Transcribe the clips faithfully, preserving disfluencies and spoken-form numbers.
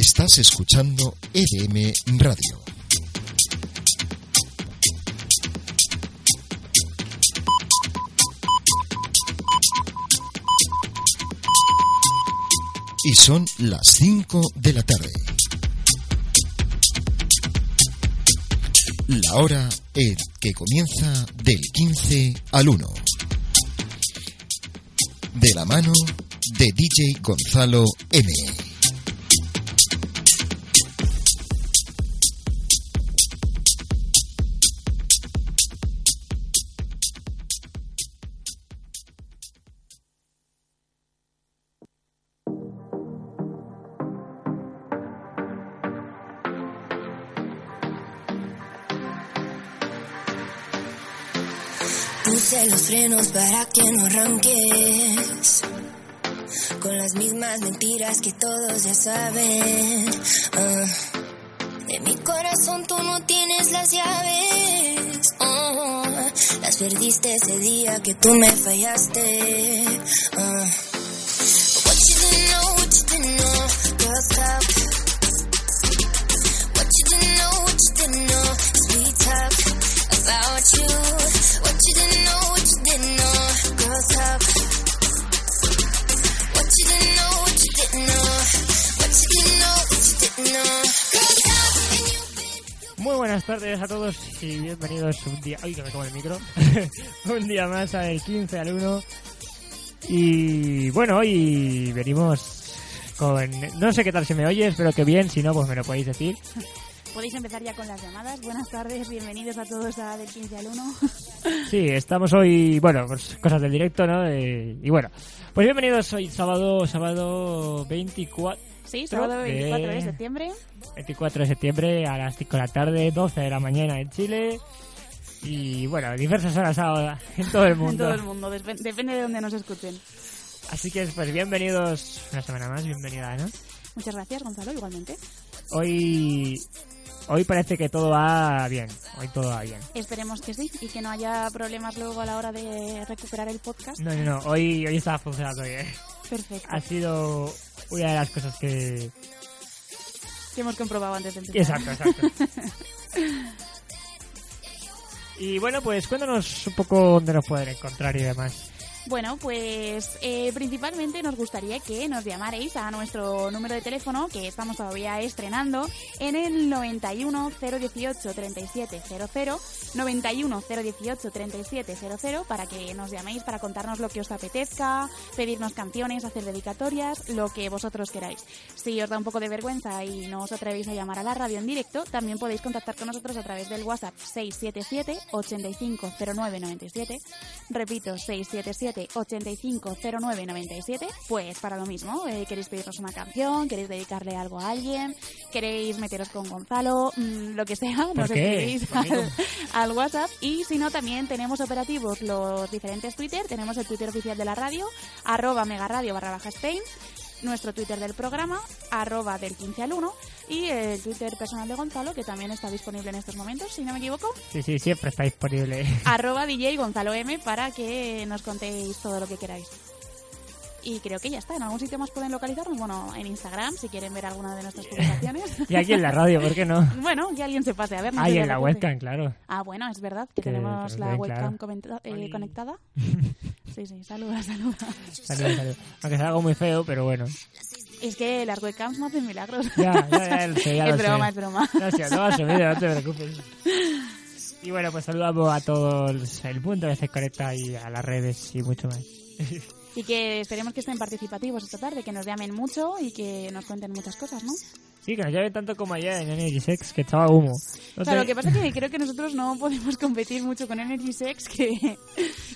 Estás escuchando E D M Radio. Y son las cinco de la tarde. La hora en que comienza del quince al uno. De la mano de D J Gonzalo M. Puse los frenos para que no arranques con las mismas mentiras que todos ya saben. Uh, de mi corazón tú no tienes las llaves, uh, las perdiste ese día que tú me fallaste. Uh, what you didn't know, what you didn't know, girl, stop. What you didn't know, what you didn't know, is we talk about you. What you didn't know, what you didn't know, girl, stop. What you didn't know, what you didn't know, what you didn't know, what you didn't know. Muy buenas tardes a todos y bienvenidos un día... ¡Ay, que me como el micro! Un día más a del quince al uno. Y bueno, hoy venimos con... No sé qué tal si me oyes, pero que bien. Si no, pues me lo podéis decir. Podéis empezar ya con las llamadas. Buenas tardes, bienvenidos a todos a del quince al uno. Sí, estamos hoy... Bueno, pues cosas del directo, ¿no? Eh, y bueno... Pues bienvenidos, hoy sábado, sábado veinticuatro... Sí, sábado veinticuatro de, de septiembre. veinticuatro de septiembre a las cinco de la tarde, doce de la mañana en Chile. Y bueno, diversas horas ahora en todo el mundo. En todo el mundo, dep- depende de donde nos escuchen. Así que pues bienvenidos una semana más, bienvenida Ana. Muchas gracias Gonzalo, igualmente. Hoy... Hoy parece que todo va bien, hoy todo va bien. Esperemos que sí, y que no haya problemas luego a la hora de recuperar el podcast. No, no, no, hoy, hoy estaba funcionando bien. Perfecto. Ha sido una de las cosas que... Que hemos comprobado antes de empezar. Exacto, exacto. Y bueno, pues cuéntanos un poco dónde nos pueden encontrar y demás. Bueno, pues eh, principalmente nos gustaría que nos llamaréis a nuestro número de teléfono que estamos todavía estrenando en el noventa y uno cero dieciocho treinta y siete cero cero, noventa y uno cero dieciocho treinta y siete cero cero, para que nos llaméis para contarnos lo que os apetezca, pedirnos canciones, hacer dedicatorias, lo que vosotros queráis. Si os da un poco de vergüenza y no os atrevéis a llamar a la radio en directo, también podéis contactar con nosotros a través del WhatsApp seis siete siete, ocho cinco cero nueve nueve siete, repito, seis siete siete, ocho cinco cero nueve nueve siete, pues para lo mismo, eh, queréis pedirnos una canción, queréis dedicarle algo a alguien, queréis meteros con Gonzalo, mmm, lo que sea, nos escribís al, al WhatsApp. Y si no, también tenemos operativos los diferentes Twitter. Tenemos el Twitter oficial de la radio, arroba megaradio barra baja Spain, nuestro Twitter del programa, arroba del quince al uno, y el Twitter personal de Gonzalo, que también está disponible en estos momentos, si no me equivoco. Sí, sí, siempre está disponible. Arroba D J Gonzalo M, para que nos contéis todo lo que queráis. Y creo que ya está. ¿En algún sitio más pueden localizarnos? Bueno, en Instagram, si quieren ver alguna de nuestras publicaciones. Y aquí en la radio, ¿por qué no? Bueno, que alguien se pase. A ver, no ah, y en la webcam, claro. Ah, bueno, es verdad que, que tenemos la bien, webcam claro. comenta- eh, conectada. Sí, sí, saluda, saluda. Saluda, saluda. Aunque sea algo muy feo, pero bueno. Es que las webcams no hacen milagros. Ya, ya, ya, lo sé, ya lo es sé. broma, es broma. No, si, no, subido, no te preocupes. Y bueno, pues saludamos a todos el mundo que se conecta y a las redes y mucho más. Y que esperemos que estén participativos esta tarde, que nos llamen mucho y que nos cuenten muchas cosas, ¿no? Sí, que nos llamen tanto como ayer en Energy Sex, que estaba humo. No claro, sé. Lo que pasa es que creo que nosotros no podemos competir mucho con Energy Sex, que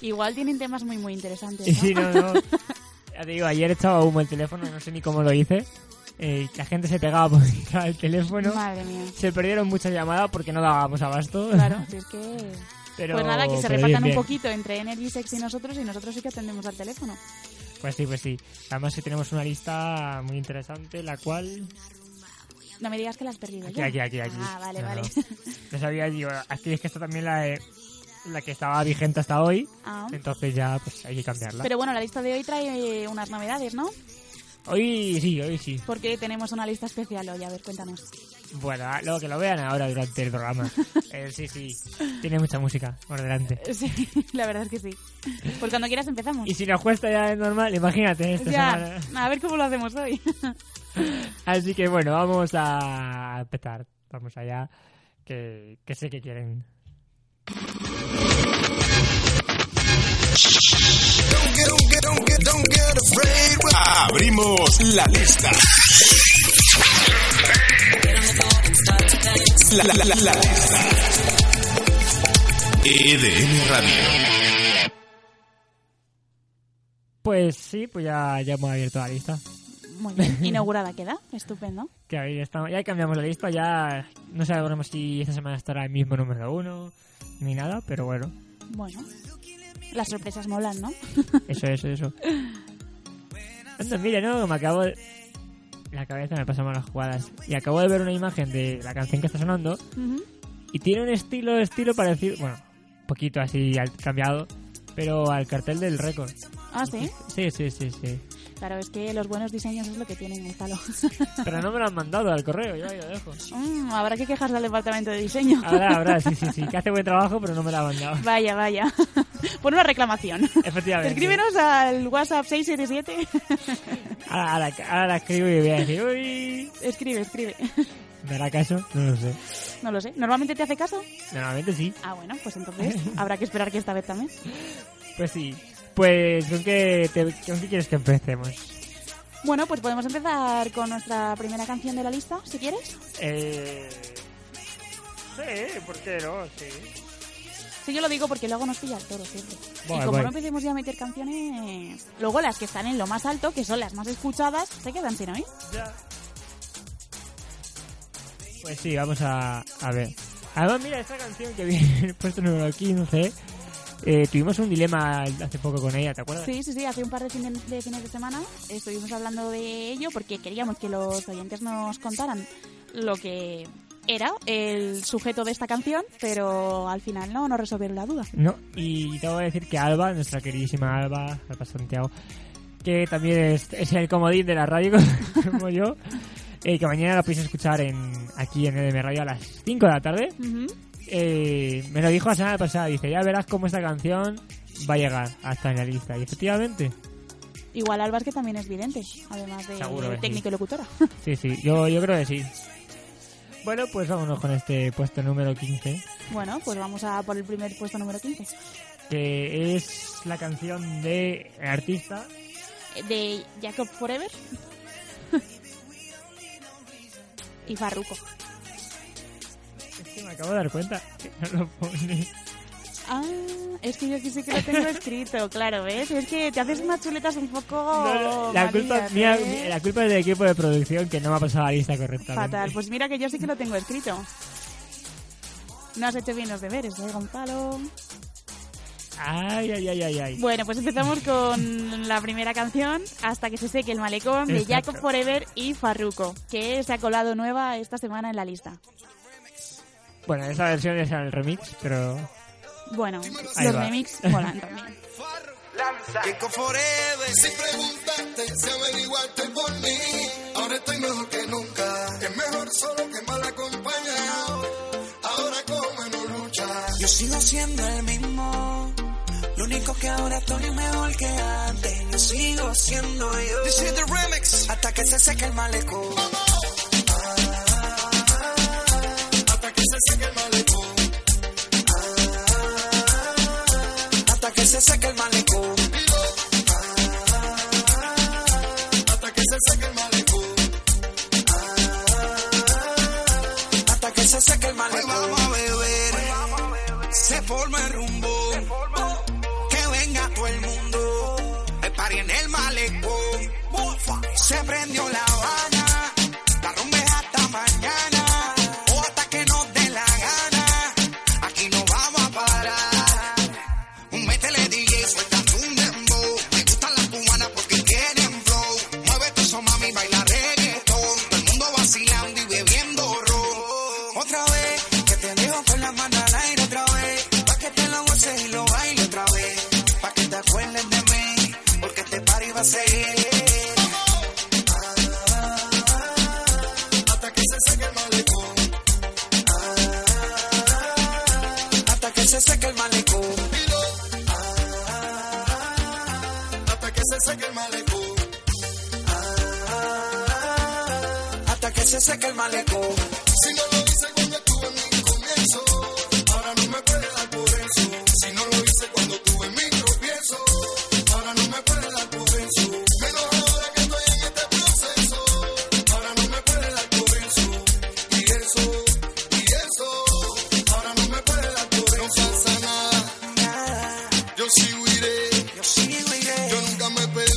igual tienen temas muy, muy interesantes, ¿no? Sí, no, no. Ya te digo, ayer estaba humo el teléfono, no sé ni cómo lo hice. Eh, la gente se pegaba por entrar al teléfono. Madre mía. Se perdieron muchas llamadas porque no dábamos abasto. Claro, si es que... Pero, pues nada, que se repartan bien, un poquito entre Energy Sex y nosotros, y nosotros sí que atendemos al teléfono. Pues sí, pues sí. Además que tenemos una lista muy interesante, la cual... No me digas que la has perdido. Aquí, ya. aquí, aquí, aquí. Ah, vale, no, vale. No sabía, digo, aquí es que está también la, eh, la que estaba vigente hasta hoy, ah. Entonces ya pues hay que cambiarla. Pero bueno, la lista de hoy trae unas novedades, ¿no? Hoy sí, hoy sí. Porque tenemos una lista especial hoy, a ver, cuéntanos. Bueno, lo que lo vean ahora durante el programa. eh, sí, sí, tiene mucha música por delante. Sí, la verdad es que sí. Pues cuando quieras empezamos. Y si nos cuesta ya es normal, imagínate esta ya, semana. A ver cómo lo hacemos hoy. Así que bueno, vamos a empezar. Vamos allá, que, que sé que quieren. Don't get, don't get, don't get, don't get afraid. Abrimos la lista. La, la, la, la lista. E D M Radio. Pues sí, pues ya, ya hemos abierto la lista. Muy bien, inaugurada queda, estupendo. Que ahí estamos, ya cambiamos la lista, ya no sabemos si esta semana estará el mismo número uno ni nada, pero bueno. Bueno, las sorpresas molan, ¿no? Eso, eso, eso. Entonces, mira, no, me acabo de... La cabeza me pasa malas jugadas. Y acabo de ver una imagen de la canción que está sonando. Uh-huh. Y tiene un estilo, estilo parecido... Bueno, un poquito así cambiado, pero al cartel del récord. ¿Ah, sí? Sí, sí, sí, sí. Claro, es que los buenos diseños es lo que tienen, Gonzalo. Pero no me lo han mandado al correo, yo ahí lo dejo. Mm, habrá que quejarse al departamento de diseño. Habrá, habrá, sí, sí, sí, que hace buen trabajo, pero no me lo han mandado. Vaya, vaya. Pon una reclamación. Efectivamente. Escríbenos al WhatsApp seis siete siete. Ahora, ahora, ahora escribo y voy a decir, uy. Escribe, escribe. ¿Me hará caso? No lo sé. No lo sé. ¿Normalmente te hace caso? Normalmente sí. Ah, bueno, pues entonces habrá que esperar que esta vez también. Pues sí. Pues, ¿con qué, te, ¿con qué quieres que empecemos? Bueno, pues podemos empezar con nuestra primera canción de la lista, si quieres. Eh... Sí, ¿por qué no? Sí. Sí, yo lo digo porque luego nos pilla el toro siempre. Voy, y como voy. No empecemos ya a meter canciones... Luego las que están en lo más alto, que son las más escuchadas, se quedan sin oír. Ya. Pues sí, vamos a, a ver. Además, mira, esta canción que viene puesto número quince... Eh, tuvimos un dilema hace poco con ella, ¿te acuerdas? Sí, sí, sí, hace un par de fines de, fines de semana estuvimos hablando de ello porque queríamos que los oyentes nos contaran lo que era el sujeto de esta canción, pero al final no nos resolvieron la duda. No, y te voy a decir que Alba, nuestra queridísima Alba, Alba Santiago, que también es, es el comodín de la radio, como yo, eh, que mañana la podéis escuchar en aquí en E D M Radio a las cinco de la tarde. Uh-huh. Eh, me lo dijo la semana pasada, dice, ya verás cómo esta canción va a llegar hasta en la lista. Y efectivamente. Igual Alba es que también es vidente, además de Seguro técnico sí. y locutora. Sí, sí, yo, yo creo que sí. Bueno, pues vámonos con este puesto número quince. Bueno, pues vamos a por el primer puesto número quince. Que es la canción de artista... De Jacob Forever. Y Farruko. Me acabo de dar cuenta que no lo pone. Ah, es que yo aquí sí que lo tengo escrito, claro, ¿ves? Es que te haces unas chuletas un poco... No, la, culpa mía, la culpa es del equipo de producción que no me ha pasado la lista correctamente. Fatal, pues mira que yo sí que lo tengo escrito. No has hecho bien los deberes, ¿eh, Gonzalo? Ay, ay, ay, ay, ay. Bueno, pues empezamos con la primera canción, Hasta que se seque el malecón, de Jacob Forever y Farruko, que se ha colado nueva esta semana en la lista. Bueno, esa versión es el remix, pero... Bueno, los remix volan también. Jacob Forever, si preguntaste, se averiguaste por mí. Ahora estoy mejor que nunca. Es mejor solo que mal acompañado. Ahora como no lucha. Yo sigo siendo el mismo. Lo único que ahora estoy mejor que antes. Yo sigo siendo yo. This is the remix. Hasta que se seque el malecón. Se seca el malecón, ah, ah, ah, hasta que se seque el malecón, ah, ah, ah, hasta que se seque el malecón. Hoy vamos a beber, vamos a beber. Se forma el rumbo, forma el rumbo. Que venga todo el mundo, el party en el malecón, Ufa. Se prendió la Habana, la rumba es hasta mañana. Seguir, que se seque el malecón. Si no lo hice cuando estuve en mi comienzo, ahora no me puede dar por eso. Si no lo hice cuando tuve mi tropiezo, ahora no me puede dar por eso. Me enojo de que estoy en este proceso, ahora no me puede dar por eso. Y eso, y eso, ahora no me puede dar por eso. No pasa nada, nada. Yo sí huiré, yo sí huiré. Yo nunca me perdí.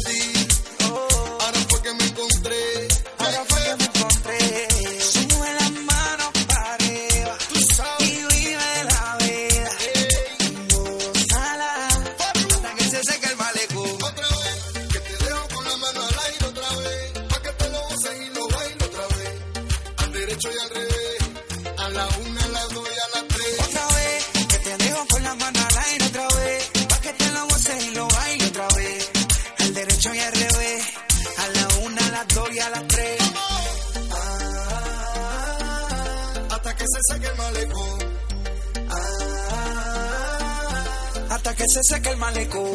Hasta que se seque el malecón. Ah, ah, ah, hasta que se seque el malecón.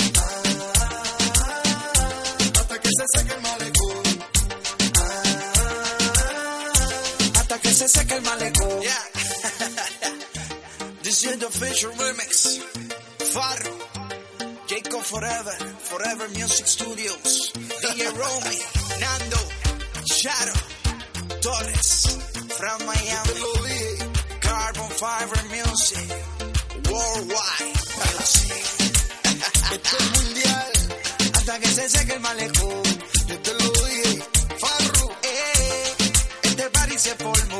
Ah, ah, ah, hasta que se seque el malecón. Yeah. This is the official remix. Farro, Jacob Forever, Forever Music Studios, D J Romy, Nando, Shadow, Torres, from Miami, Carbon Fiber Music. Worldwide. Esto es mundial. Hasta que se seque el malecón. Yo te lo dije, Farru. Eh, este party se formó.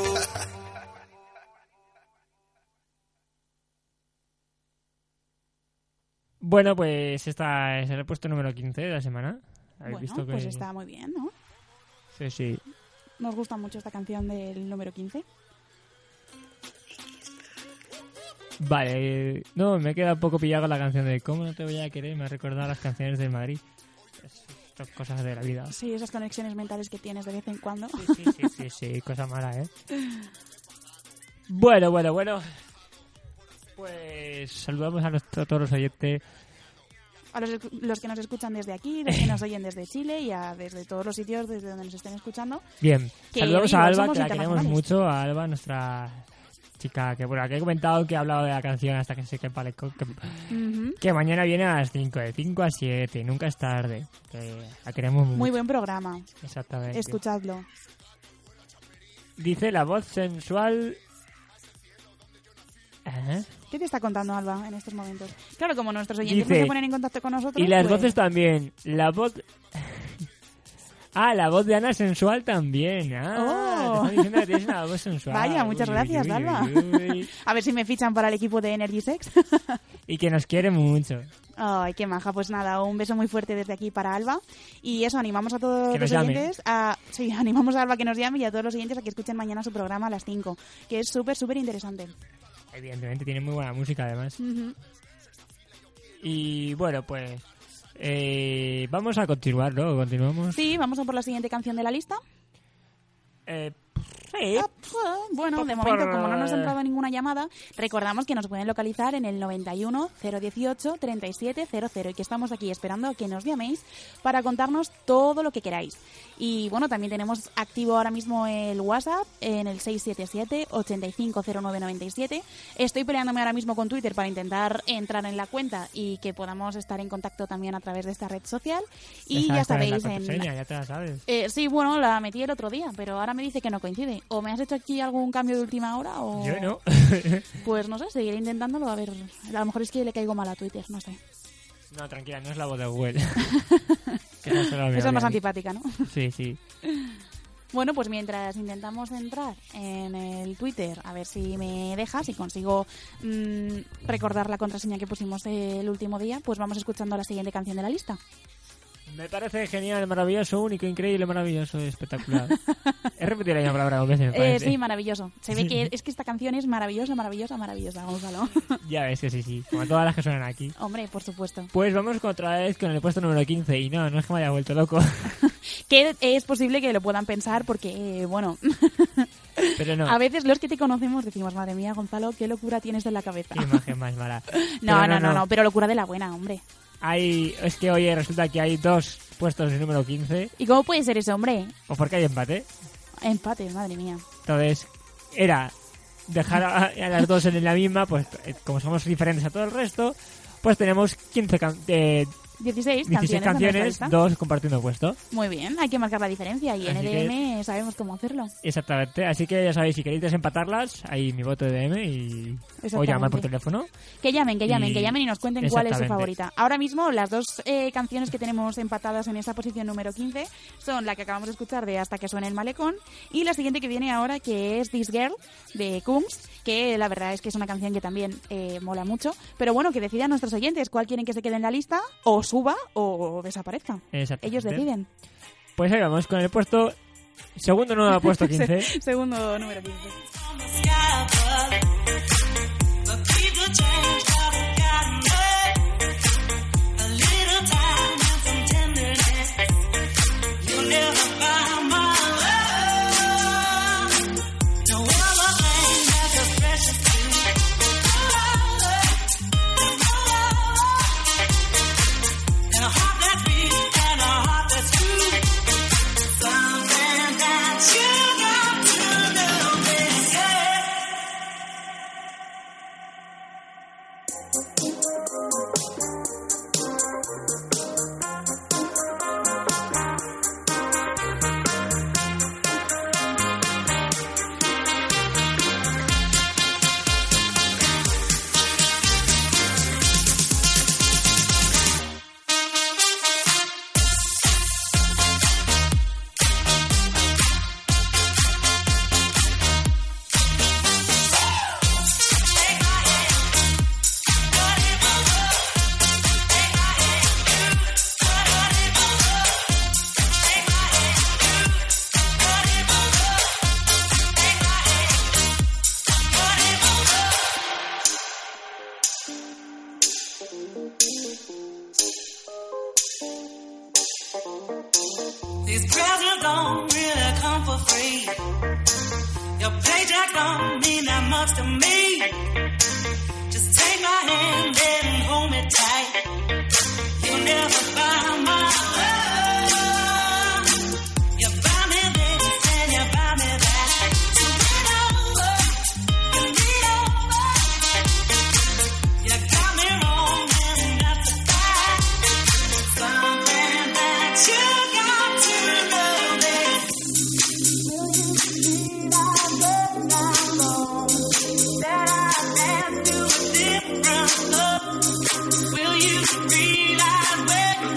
Bueno, pues esta es el puesto número quince de la semana. Bueno, visto que... pues está muy bien, ¿no? Sí, sí. Nos gusta mucho esta canción del número quince. Vale, no, me he quedado un poco pillado con la canción de ¿Cómo no te voy a querer? Me ha recordado las canciones del Madrid. Estas cosas de la vida. Sí, esas conexiones mentales que tienes de vez en cuando. Sí, sí, sí, sí, sí, cosa mala, ¿eh? Bueno, bueno, bueno. Pues saludamos a, nuestro, a todos los oyentes. A los, los que nos escuchan desde aquí, los que nos oyen desde Chile y a, desde todos los sitios desde donde nos estén escuchando. Bien, que, saludamos a Alba, que la queremos mucho, a Alba, nuestra... chica, que bueno, que he comentado que he hablado de la canción hasta que se quepa el coco. Que, uh-huh. que mañana viene a las cinco, de cinco a siete, nunca es tarde. Que la queremos mucho. Muy buen programa. Exactamente. Escuchadlo. Dice la voz sensual... ¿Eh? ¿Qué te está contando Alba en estos momentos? Claro, como nuestros oyentes dice, no se ponen en contacto con nosotros... Y las pues... voces también. La voz... Ah, la voz de Ana sensual también. Ah, oh. Te están diciendo que tienes una voz sensual. Vaya, muchas uy, gracias, uy, Alba. Uy, uy. A ver si me fichan para el equipo de Energy Sex. Y que nos quiere mucho. Ay, qué maja. Pues nada, un beso muy fuerte desde aquí para Alba. Y eso, animamos a todos los llame. oyentes a... Sí, animamos a Alba que nos llame y a todos los oyentes a que escuchen mañana su programa a las cinco, que es súper, súper interesante. Evidentemente, tiene muy buena música además. Uh-huh. Y bueno, pues... Eh, vamos a continuar, ¿no? Continuamos. Sí, vamos a por la siguiente canción de la lista. Eh, sí. Ah, pues, bueno, de momento, como no nos ha entrado ninguna llamada, recordamos que nos pueden localizar en el noventa y uno cero dieciocho treinta y siete cero cero y que estamos aquí esperando a que nos llaméis para contarnos todo lo que queráis. Y bueno, también tenemos activo ahora mismo el WhatsApp en el seis siete siete, ocho cinco cero nueve nueve siete. Estoy peleándome ahora mismo con Twitter para intentar entrar en la cuenta y que podamos estar en contacto también a través de esta red social. Y ya sabéis... La en... ya te la sabes. Eh, sí, bueno, la metí el otro día, pero ahora me dice que no coincide. ¿O me has hecho aquí algún cambio de última hora? O... Yo no. Pues no sé, seguiré intentándolo. A ver, a lo mejor es que le caigo mal a Twitter, no sé. No, tranquila, no es la voz de Google. Esa es más antipática, ¿no? Sí, sí. Bueno, pues mientras intentamos entrar en el Twitter, a ver si me deja, si consigo mmm, recordar la contraseña que pusimos el último día, pues vamos escuchando la siguiente canción de la lista. Me parece genial, maravilloso, único, increíble, maravilloso, espectacular. He repetido la misma palabra dos veces, me parece. Eh, sí, maravilloso. Se ve que es que esta canción es maravillosa, maravillosa, maravillosa, Gonzalo. Ya ves que sí, sí. Como todas las que suenan aquí. Hombre, por supuesto. Pues vamos otra vez con el puesto número quince. Y no, no es que me haya vuelto loco. Que es posible que lo puedan pensar porque, eh, bueno... Pero no. A veces los que te conocemos decimos, madre mía, Gonzalo, qué locura tienes en la cabeza. Qué imagen más mala. No, no, no, no, no, no, pero locura de la buena, hombre. Hay, es que oye, resulta que hay dos puestos de número quince. ¿Y cómo puede ser eso, hombre? ¿O porque hay empate? Empate, madre mía. Entonces, era dejar a, a las dos en la misma, pues como somos diferentes a todo el resto, pues tenemos quince can- eh, dieciséis, dieciséis canciones, canciones dos compartiendo puesto. Muy bien, hay que marcar la diferencia y en E D M sabemos cómo hacerlo. Exactamente, así que ya sabéis, si queréis desempatarlas, ahí mi voto E D M y o llamar por teléfono. Que llamen, que llamen, y... que llamen y nos cuenten cuál es su favorita. Ahora mismo las dos eh, canciones que tenemos empatadas en esa posición número quince son la que acabamos de escuchar de Hasta que suene el malecón y la siguiente que viene ahora, que es This Girl de Kungs, que la verdad es que es una canción que también eh, mola mucho, pero bueno, que decidan nuestros oyentes cuál quieren que se quede en la lista o suba o desaparezca. Ellos deciden. Pues ahí vamos con el puesto segundo número puesto quince. Segundo número quince. Will you realize when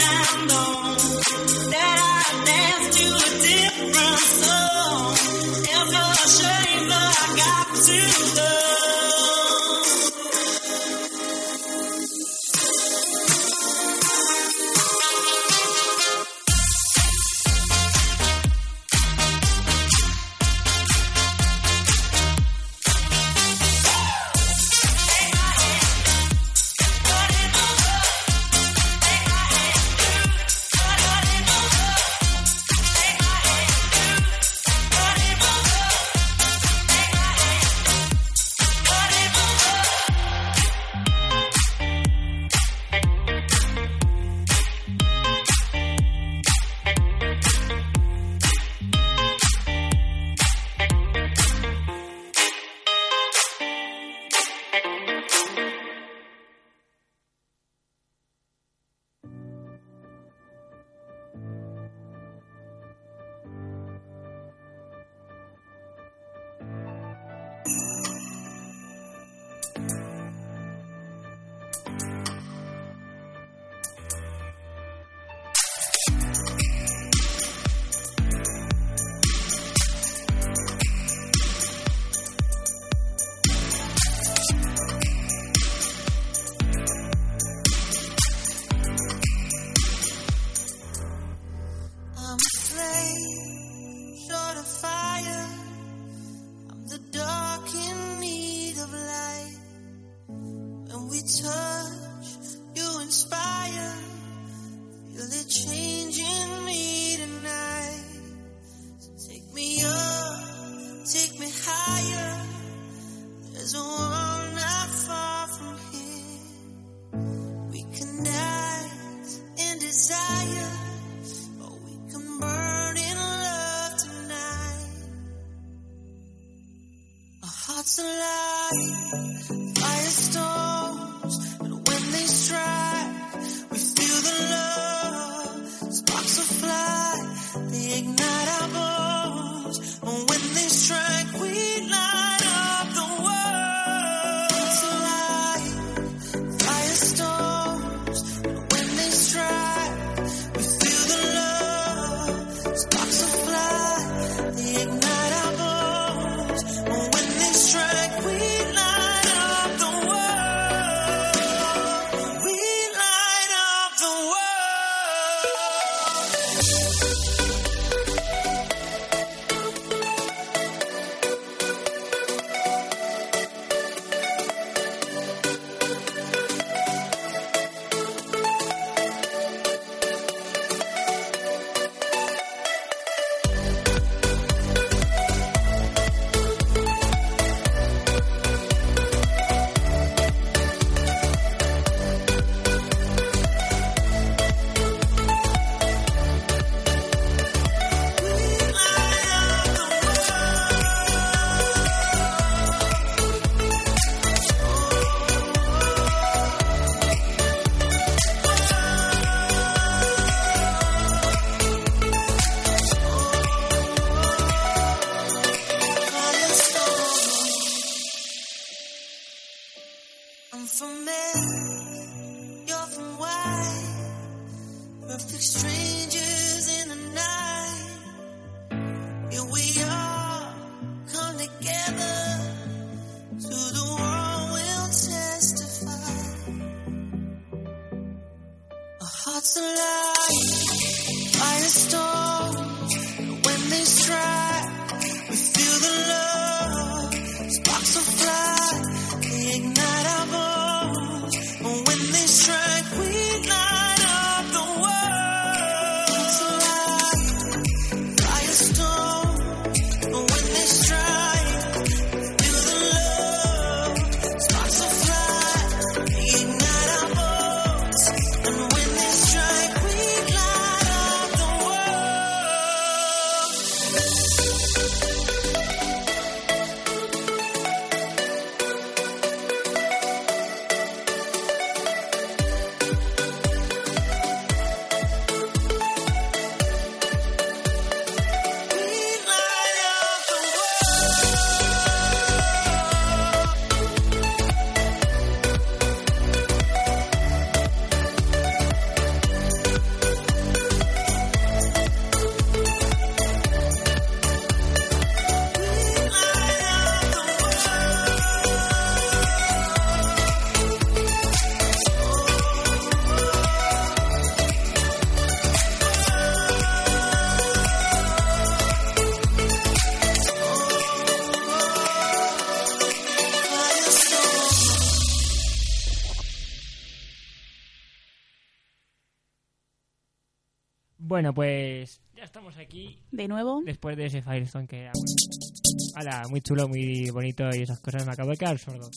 Bueno, pues ya estamos aquí. De nuevo. Después de ese Firestone que era muy, ala, muy chulo, muy bonito y esas cosas. Me acabo de quedar sordo.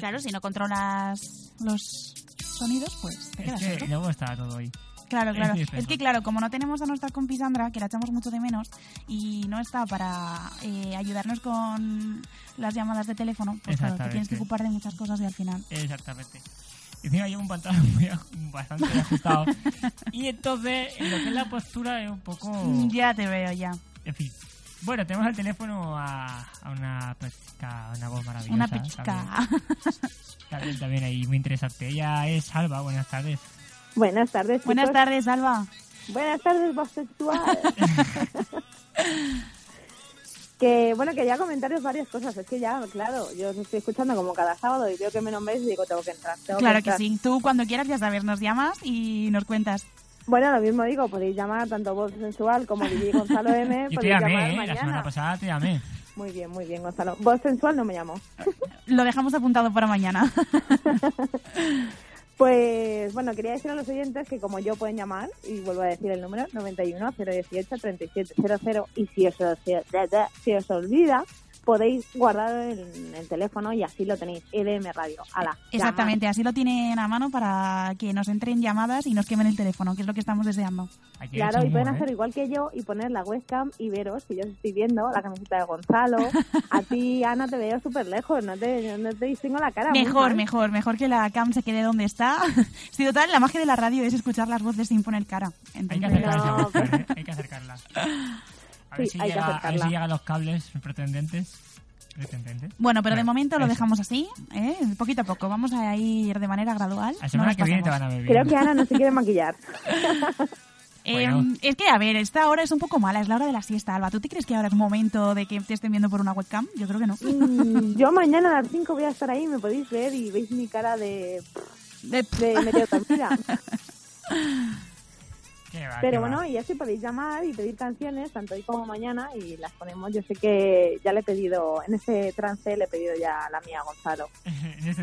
Claro, si no controlas los sonidos, pues te quedas sordo. Es que luego estaba todo ahí. Claro, claro. Es, es que, claro, como no tenemos a nuestra compi Sandra, que la echamos mucho de menos, y no está para eh, ayudarnos con las llamadas de teléfono, pues claro, te tienes que ocupar de muchas cosas y al final. Exactamente. Encima llevo un pantalón muy, bastante ajustado. Y entonces, en lo que es la postura, es un poco... Ya te veo, ya. En fin. Bueno, tenemos al teléfono a, a una pesca, una voz maravillosa. Una pesca. También, también ahí, muy interesante. Ella es Alba, buenas tardes. Buenas tardes, chicos. Buenas tardes, Alba. Buenas tardes, voz sexual. Que, bueno, quería comentaros varias cosas. Es que ya, claro, yo os estoy escuchando como cada sábado y veo que me nombréis y digo, tengo que entrar. Tengo claro que, que entrar. Sí. Tú, cuando quieras, ya sabes, nos llamas y nos cuentas. Bueno, lo mismo digo, podéis llamar tanto Voz Sensual como D J Gonzalo M. Yo podéis te llamé, llamar eh, mañana. La semana pasada te llamé. Muy bien, muy bien, Gonzalo. Voz Sensual no me llamó. Lo dejamos apuntado para mañana. Pues, bueno, quería decir a los oyentes que como yo pueden llamar, y vuelvo a decir el número, noventa y uno cero dieciocho treinta y siete cero cero, y si os, si os olvida, podéis guardar el, el teléfono y así lo tenéis, E D M Radio. Ala, exactamente, llamad. Así lo tienen a mano para que nos entren llamadas y nos quemen el teléfono, que es lo que estamos deseando. Aquí claro, y pueden hacer igual que yo y poner la webcam y veros, que yo os estoy viendo, la camiseta de Gonzalo. A ti, Ana, te veo súper lejos, no te, no te distingo la cara. Mejor, mucho, ¿eh? mejor, mejor que la cam se quede donde está. Sí, total, la magia de la radio es escuchar las voces sin poner cara. Hay que, no, pues... hay que acercarlas. A ver, sí, si llega, a ver si llegan los cables pretendentes. pretendentes. Bueno, pero de momento lo eso. dejamos así, ¿eh? Poquito a poco. Vamos a ir de manera gradual. La semana no que pasamos. viene te van a ver bien. Creo que Ana no se quiere maquillar. eh, bueno. Es que, a ver, esta hora es un poco mala. Es la hora de la siesta, Alba. ¿Tú te crees que ahora es momento de que te estén viendo por una webcam? Yo creo que no. mm, yo mañana a las cinco voy a estar ahí, me podéis ver y veis mi cara de... De... de meteotamida. Va, pero bueno, va. y así podéis llamar y pedir canciones, tanto hoy como mañana, y las ponemos. Yo sé que ya le he pedido, en ese trance le he pedido ya la mía a Gonzalo,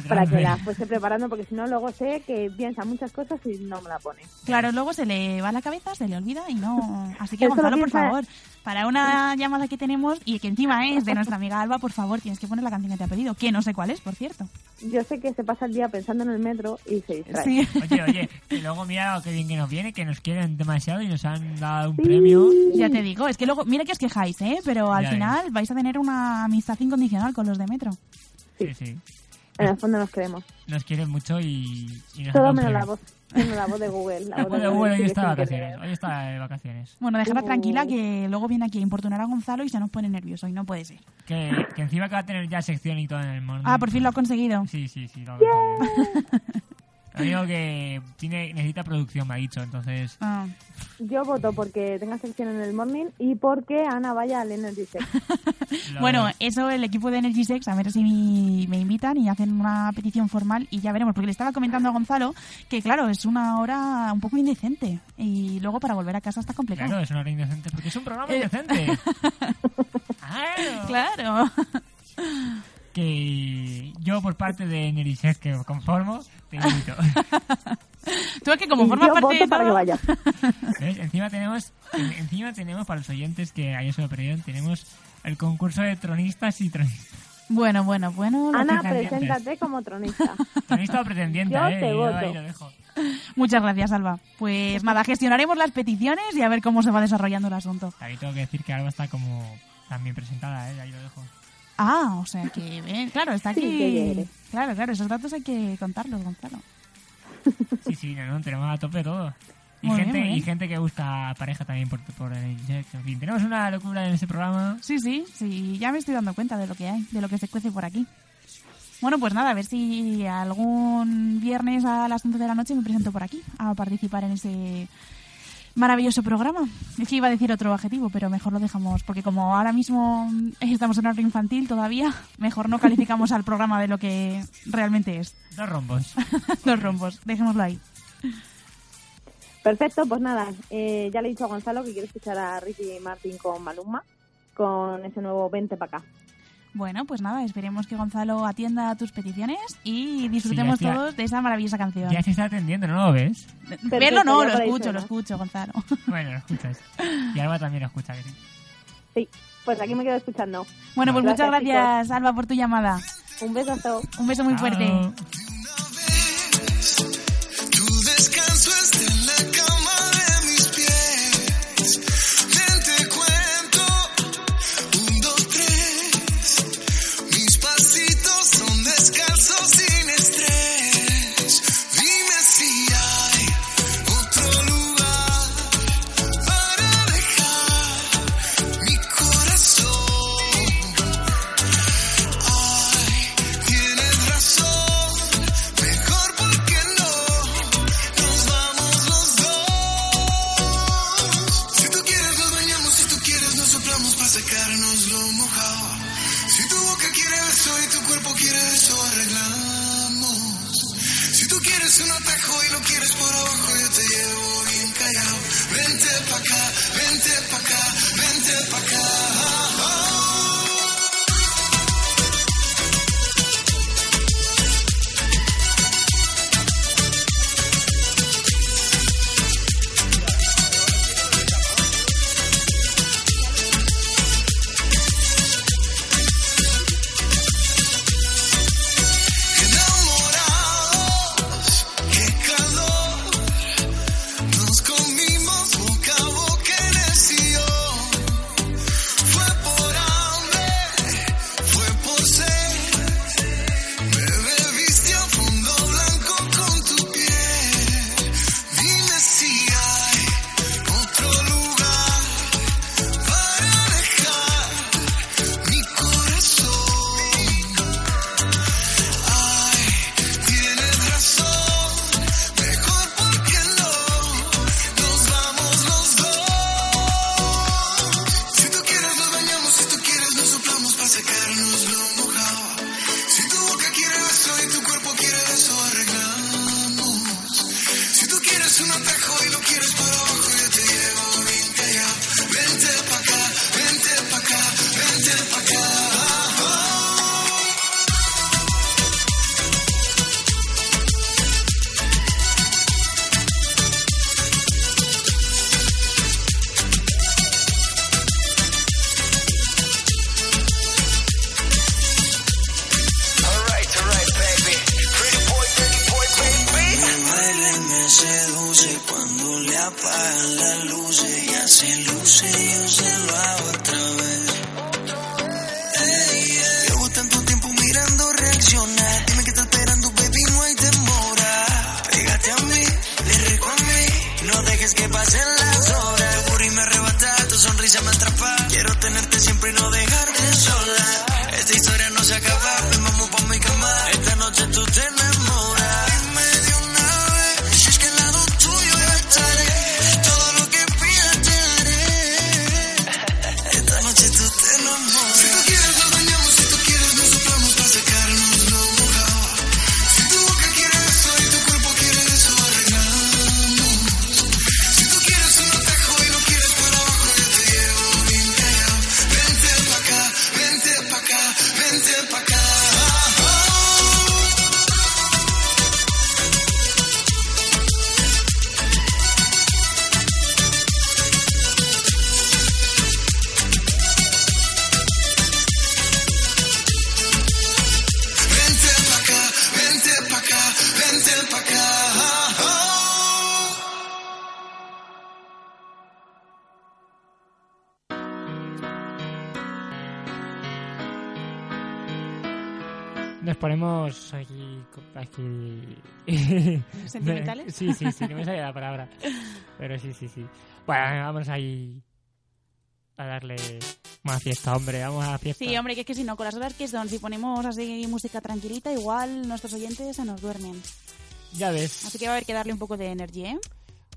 para que la fuese preparando, porque si no luego sé que piensa muchas cosas y no me la pone. Claro, luego se le va la cabeza, se le olvida y no... Así que Gonzalo, por favor, para una llamada que tenemos, y que encima es de nuestra amiga Alba, por favor, tienes que poner la canción que te ha pedido, que no sé cuál es, por cierto. Yo sé que se pasa el día pensando en el metro y se distrae. Sí. Oye, oye, que luego mira qué bien que nos viene, que nos quieren demasiado y nos han dado un sí. premio. Ya te digo, es que luego, mira que os quejáis, ¿eh? Pero al ya final es. vais a tener una amistad incondicional con los de metro. Sí, sí. sí. En el fondo nos queremos. Nos quieren mucho y... y nos Todo menos la voz. Bueno, la voz de Google. La voz de Google, Google hoy está de vacaciones. Hoy está de vacaciones. Bueno, déjala uh. tranquila, que luego viene aquí a importunar a Gonzalo y se nos pone nervioso y no puede ser. Que, que encima que va a tener ya sección y todo en el mundo. Ah, por fin lo ha conseguido. Sí, sí, sí. Lo digo yeah. que tiene, necesita producción, me ha dicho, entonces... Ah. Yo voto porque tenga sección en el morning y porque Ana vaya al Energy Sex. Bueno, eso, el equipo de Energy Sex, a ver si me, me invitan y hacen una petición formal y ya veremos. Porque le estaba comentando a Gonzalo que, claro, es una hora un poco indecente y luego para volver a casa está complicado. Claro, es una hora indecente porque es un programa eh. indecente. Claro. Que yo, por parte de Energy Sex, que conformo, te invito. Tú es que como formas parte de para todo, que vaya. ¿Ves? Encima tenemos, en, encima tenemos para los oyentes que ayer se lo perdieron, tenemos el concurso de tronistas y tronistas. Bueno, bueno, bueno. Ana, preséntate como tronista. Tronista o pretendiente, yo eh. Te voto. Ahí lo dejo. Muchas gracias, Alba. Pues nada, gestionaremos las peticiones y a ver cómo se va desarrollando el asunto. También tengo que decir que Alba está como también presentada, eh. Ahí lo dejo. Ah, o sea que, eh, claro, está aquí. Sí, claro, claro, esos datos hay que contarlos, Gonzalo. Sí, sí, no, no, tenemos a tope todo. Y muy gente bien, bien. y gente que busca pareja también por, por el en fin, tenemos una locura en ese programa. Sí, sí, sí, ya me estoy dando cuenta de lo que hay, de lo que se cuece por aquí. Bueno, pues nada, a ver si algún viernes a las once de la noche me presento por aquí a participar en ese maravilloso programa. Es que iba a decir otro adjetivo, pero mejor lo dejamos, porque como ahora mismo estamos en horario infantil todavía, mejor no calificamos al programa de lo que realmente es. Dos rombos. Dos rombos, dejémoslo ahí. Perfecto, pues nada, eh, ya le he dicho a Gonzalo que quiero escuchar a Ricky Martin con Maluma, con ese nuevo Vente Pa' Acá. Bueno, pues nada, esperemos que Gonzalo atienda tus peticiones y disfrutemos sí, todos de esa maravillosa canción. Ya se está atendiendo, ¿no lo ves? Perfecto, Verlo no, lo escucho, lo escucho, Gonzalo. Bueno, lo escuchas. Y Alba también lo escucha, que sí. Sí, pues aquí me quedo escuchando. Bueno, pues gracias, muchas gracias, chicos. Alba, por tu llamada. Un beso a todos. Un beso muy Chao. fuerte. se luce y yo se lo hago otra vez. Hey, yeah. Llevo tanto tiempo mirando reaccionar. Dime que está esperando, baby, no hay demora. Pégate a mí, le rico a mí. No dejes que pasen las horas. Tu burro me arrebata, tu sonrisa me atrapa. Quiero tenerte siempre y no dejarte sola. Esta historia no se acaba, me mamo pa' mi cama. Esta noche tú te enamoras. Dime de una vez, si es que al lado tuyo yo estaré. Todo lo que pidas te haré. Esta noche tú te enamoras. Si tú quieres nos bañamos, si tú quieres nos soplamos pa' sacarnos lo mojado. Si tu boca quiere eso y tu cuerpo quiere eso, arreglamos. Si tú quieres un atajo y no quieres para abajo, yo te llevo bien callado. Vente pa' acá, vente pa' acá. Vente pa' acá. Vente pa' acá, vente pa' acá, vente pa' acá. Nos ponemos aquí... aquí. ¿Sentimentales? Sí, sí, sí, no me sale la palabra. Pero sí, sí, sí. Bueno, vamos ahí a darle más fiesta, hombre. Vamos a la fiesta. Sí, hombre, que es que si no, con las horas que son, si ponemos así música tranquilita, igual nuestros oyentes se nos duermen. Ya ves. Así que va a haber que darle un poco de energía, ¿eh?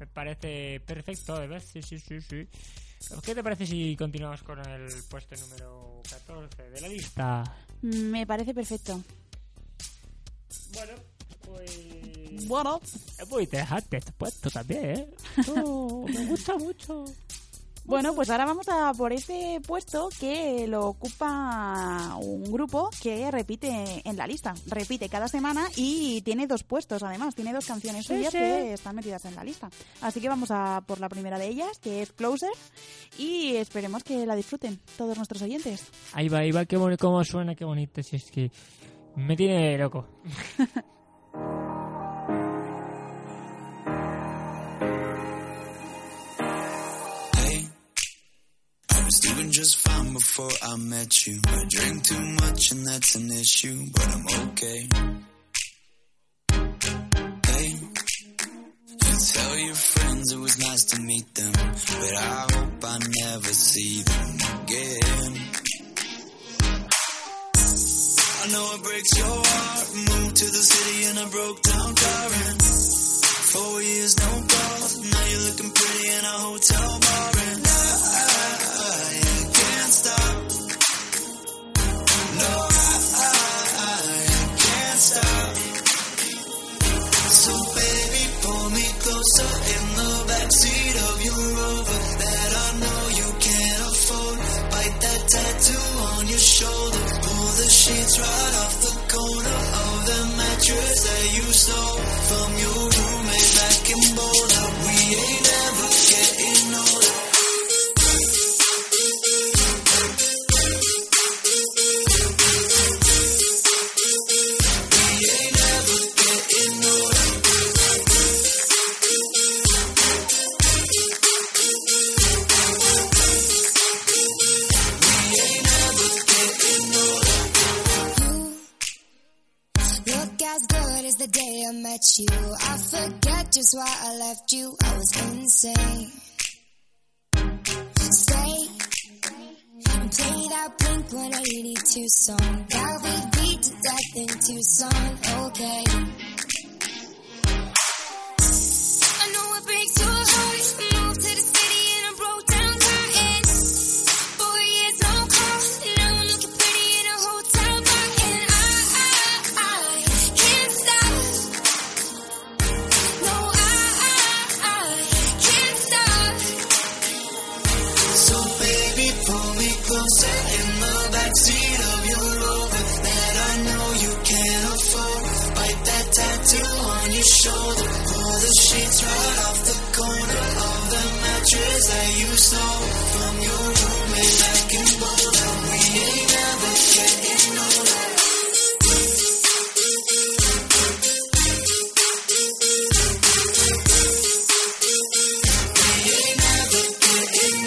Me parece perfecto, de ver. Sí, sí, sí, sí. ¿Qué te parece si continuamos con el puesto número catorce de la lista? Me parece perfecto. Bueno, pues... Bueno. Es muy interesante este puesto también, ¿eh? Oh, me gusta mucho. Bueno, pues ahora vamos a por este puesto que lo ocupa un grupo que repite en la lista. Repite cada semana y tiene dos puestos, además. Tiene dos canciones sí, suyas sí. que están metidas en la lista. Así que vamos a por la primera de ellas, que es Closer. Y esperemos que la disfruten todos nuestros oyentes. Ahí va, ahí va. Qué bonito, cómo suena, qué bonito. Si es que me tiene loco. I was doing just fine before I met you. I drank too much and that's an issue, but I'm okay. Hey, you tell your friends it was nice to meet them, but I hope I never see them again. I know it breaks your heart. Moved to the city in a broke down car and four years no calls. Now you're looking pretty in a hotel bar and I, stop. No, I, I, I can't stop. So baby, pull me closer in the backseat of your Rover that I know you can't afford. Bite that tattoo on your shoulder. Pull the sheets right off the corner of the mattress that you stole from your roommate back in Boulder. We ain't ever getting older. You, I forget just why I left you. I was insane. Stay and play that Blink one eighty-two song. Got me beat to death in Tucson. Okay. I know it breaks your heart. Moved to the city and I broke down crying. Four years no call. Now I'm looking pretty in a hotel bar and I, I, I can't stop. Closer in the backseat of your Rover that I know you can't afford. Bite that tattoo on your shoulder. Pull the sheets right off the corner of the mattress that you stole from your roommate back in Boulder. We ain't ever getting older. We ain't ever getting older.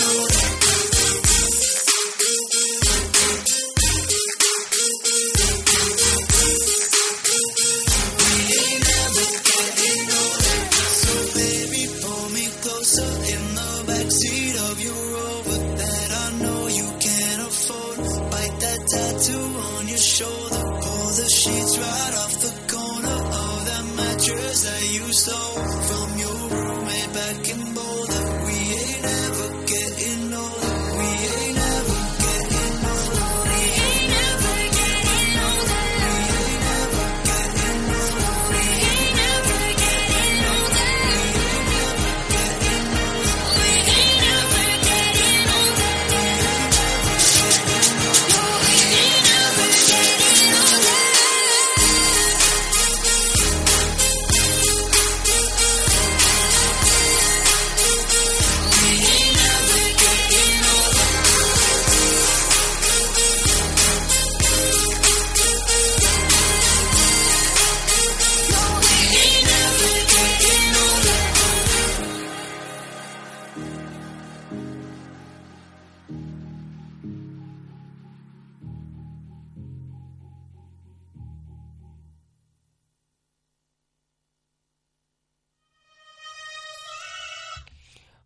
tattoo on your shoulder. Pull the sheets right off the corner of that mattress that you stole from your roommate back in Boulder. We ain't ever getting older. We ain't ever getting older. We ain't ever getting older. We ain't ever getting older. We ain't ever getting older. We ain't ever getting older. We ain't ever getting older. We ain't ever getting older.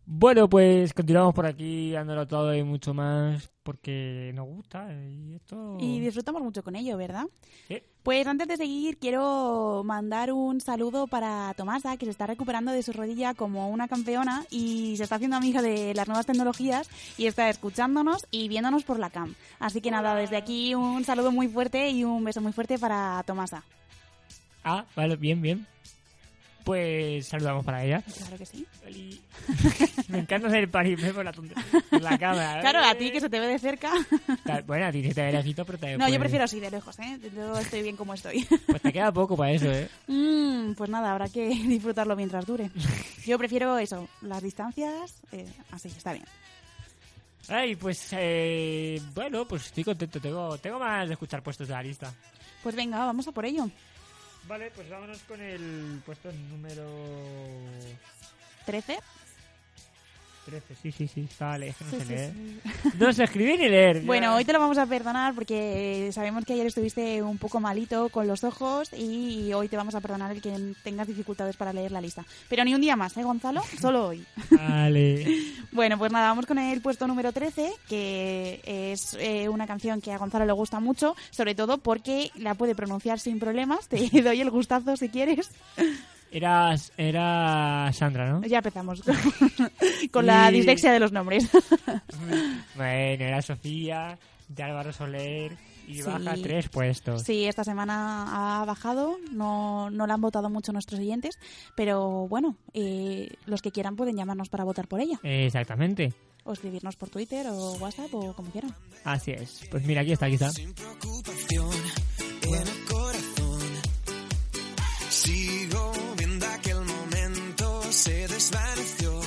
Bueno, pues continuamos por aquí dándolo todo y mucho más porque nos gusta y esto... Y disfrutamos mucho con ello, ¿verdad? Sí. Pues antes de seguir quiero mandar un saludo para Tomasa, que se está recuperando de su rodilla como una campeona y se está haciendo amiga de las nuevas tecnologías y está escuchándonos y viéndonos por la cam. Así que nada, desde aquí un saludo muy fuerte y un beso muy fuerte para Tomasa. Ah, vale, bien, bien. Pues saludamos para ella. Claro que sí. Me encanta hacer el parimé por la, por la cámara. Claro, a ti que se te ve de cerca. Bueno, a ti se te ve de lejito, pero también. No, puedes... yo prefiero así de lejos, ¿eh? Yo estoy bien como estoy. Pues te queda poco para eso, ¿eh? Mm, pues nada, habrá que disfrutarlo mientras dure. Yo prefiero eso, las distancias, eh, así, está bien. Ay, pues, eh, bueno, pues estoy contento. Tengo, tengo más de escuchar puestos de la lista. Pues venga, vamos a por ello. Vale, pues vámonos con el puesto número... ¿trece? trece, sí, sí, sí. Vale, no sí, sé sí, leer. Sí. No sé escribir ni leer. Bueno, ya. Hoy te lo vamos a perdonar porque sabemos que ayer estuviste un poco malito con los ojos y hoy te vamos a perdonar el que tengas dificultades para leer la lista. Pero ni un día más, ¿eh, Gonzalo? Solo hoy. Vale. Bueno, pues nada, vamos con el puesto número trece, que es eh, una canción que a Gonzalo le gusta mucho, sobre todo porque la puede pronunciar sin problemas. Te doy el gustazo si quieres. Era, era Sandra, ¿no? Ya empezamos con, con y... la dislexia de los nombres. Bueno, era Sofía, de Álvaro Soler y sí. Baja tres puestos. Sí, esta semana ha bajado, no, no la han votado mucho nuestros oyentes, pero bueno, eh, los que quieran pueden llamarnos para votar por ella. Exactamente. O escribirnos por Twitter o WhatsApp o como quieran. Así es. Pues mira, aquí está, aquí está. Sin preocupación, en el corazón, sigo. Se desvaneció,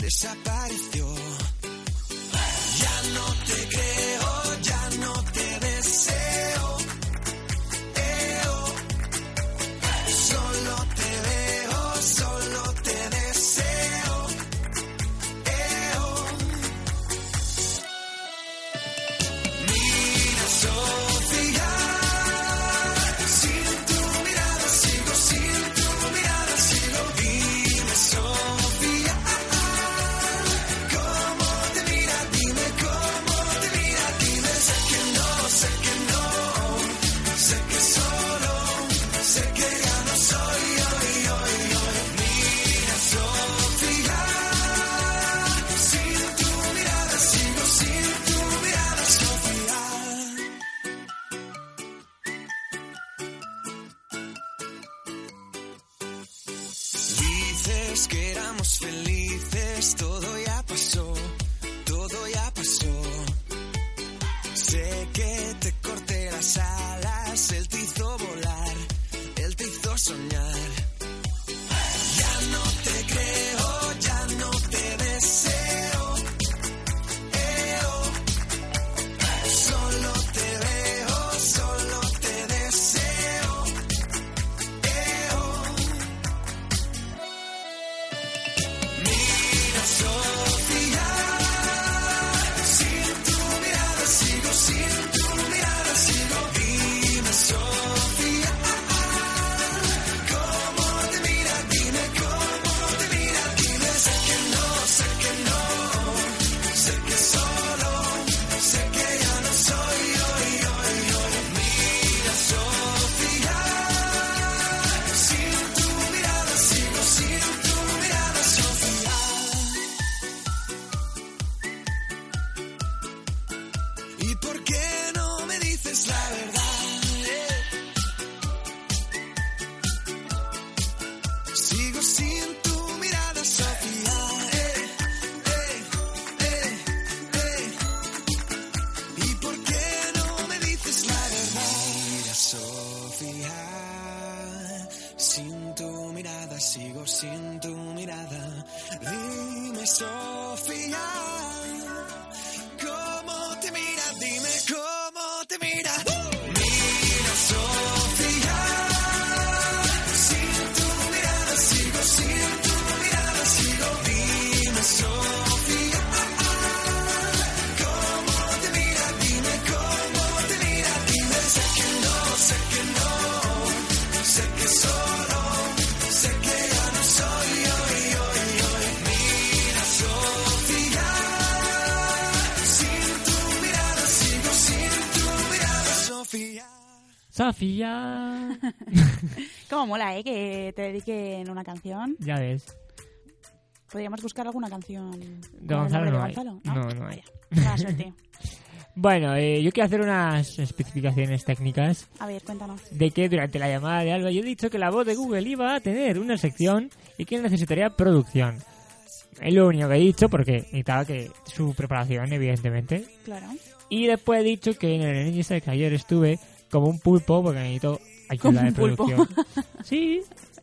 desapareció. Ya no te creo, ya no te deseo. Eh, oh. Solo te veo, solo te deseo. Eh, oh. Mira, Sofía, sin tu mirada sigo, sin tu mirada sigo vivo. Sofía, ¿cómo te mira? Dime cómo te mira, dime. Sé que no, sé que no, sé que solo, sé que ya no soy hoy, hoy, hoy. Mira, Sofía, sin tu mirada sigo, sin tu mirada, Sofía. Que éramos felices, todo ya pasó, todo ya pasó. Sé que te corté las alas, él te hizo volar, él te hizo soñar. Ya no te creo, ya no te deseo. Eh, oh. Solo te veo, solo te deseo. Eh, oh. Sofía, sin tu mirada sigo, sin tu mirada sigo, dime Sofía, ¿cómo ¿por qué no me dices la verdad? Eh. Sigo sin tu mirada, Sofía. Eh, eh, eh, eh. ¿Y por qué no me dices la verdad? Mira, Sofía, sin tu mirada, sigo sin tu mirada. Dime, Sofía. Sofía. Cómo mola, ¿eh? Que te dediquen una canción. Ya ves. Podríamos buscar alguna canción de Gonzalo. No, de Gonzalo? Hay. No, no, no hay. Mala suerte. Bueno, eh, yo quiero hacer unas especificaciones técnicas. A ver, cuéntanos. De que durante la llamada de Alba yo he dicho que la voz de Google iba a tener una sección y que necesitaría producción. Es lo único que he dicho porque necesitaba que su preparación, evidentemente. Claro. Y después he dicho que en el Energy Sex ayer estuve como un pulpo, porque necesito ayuda de producción. Sí,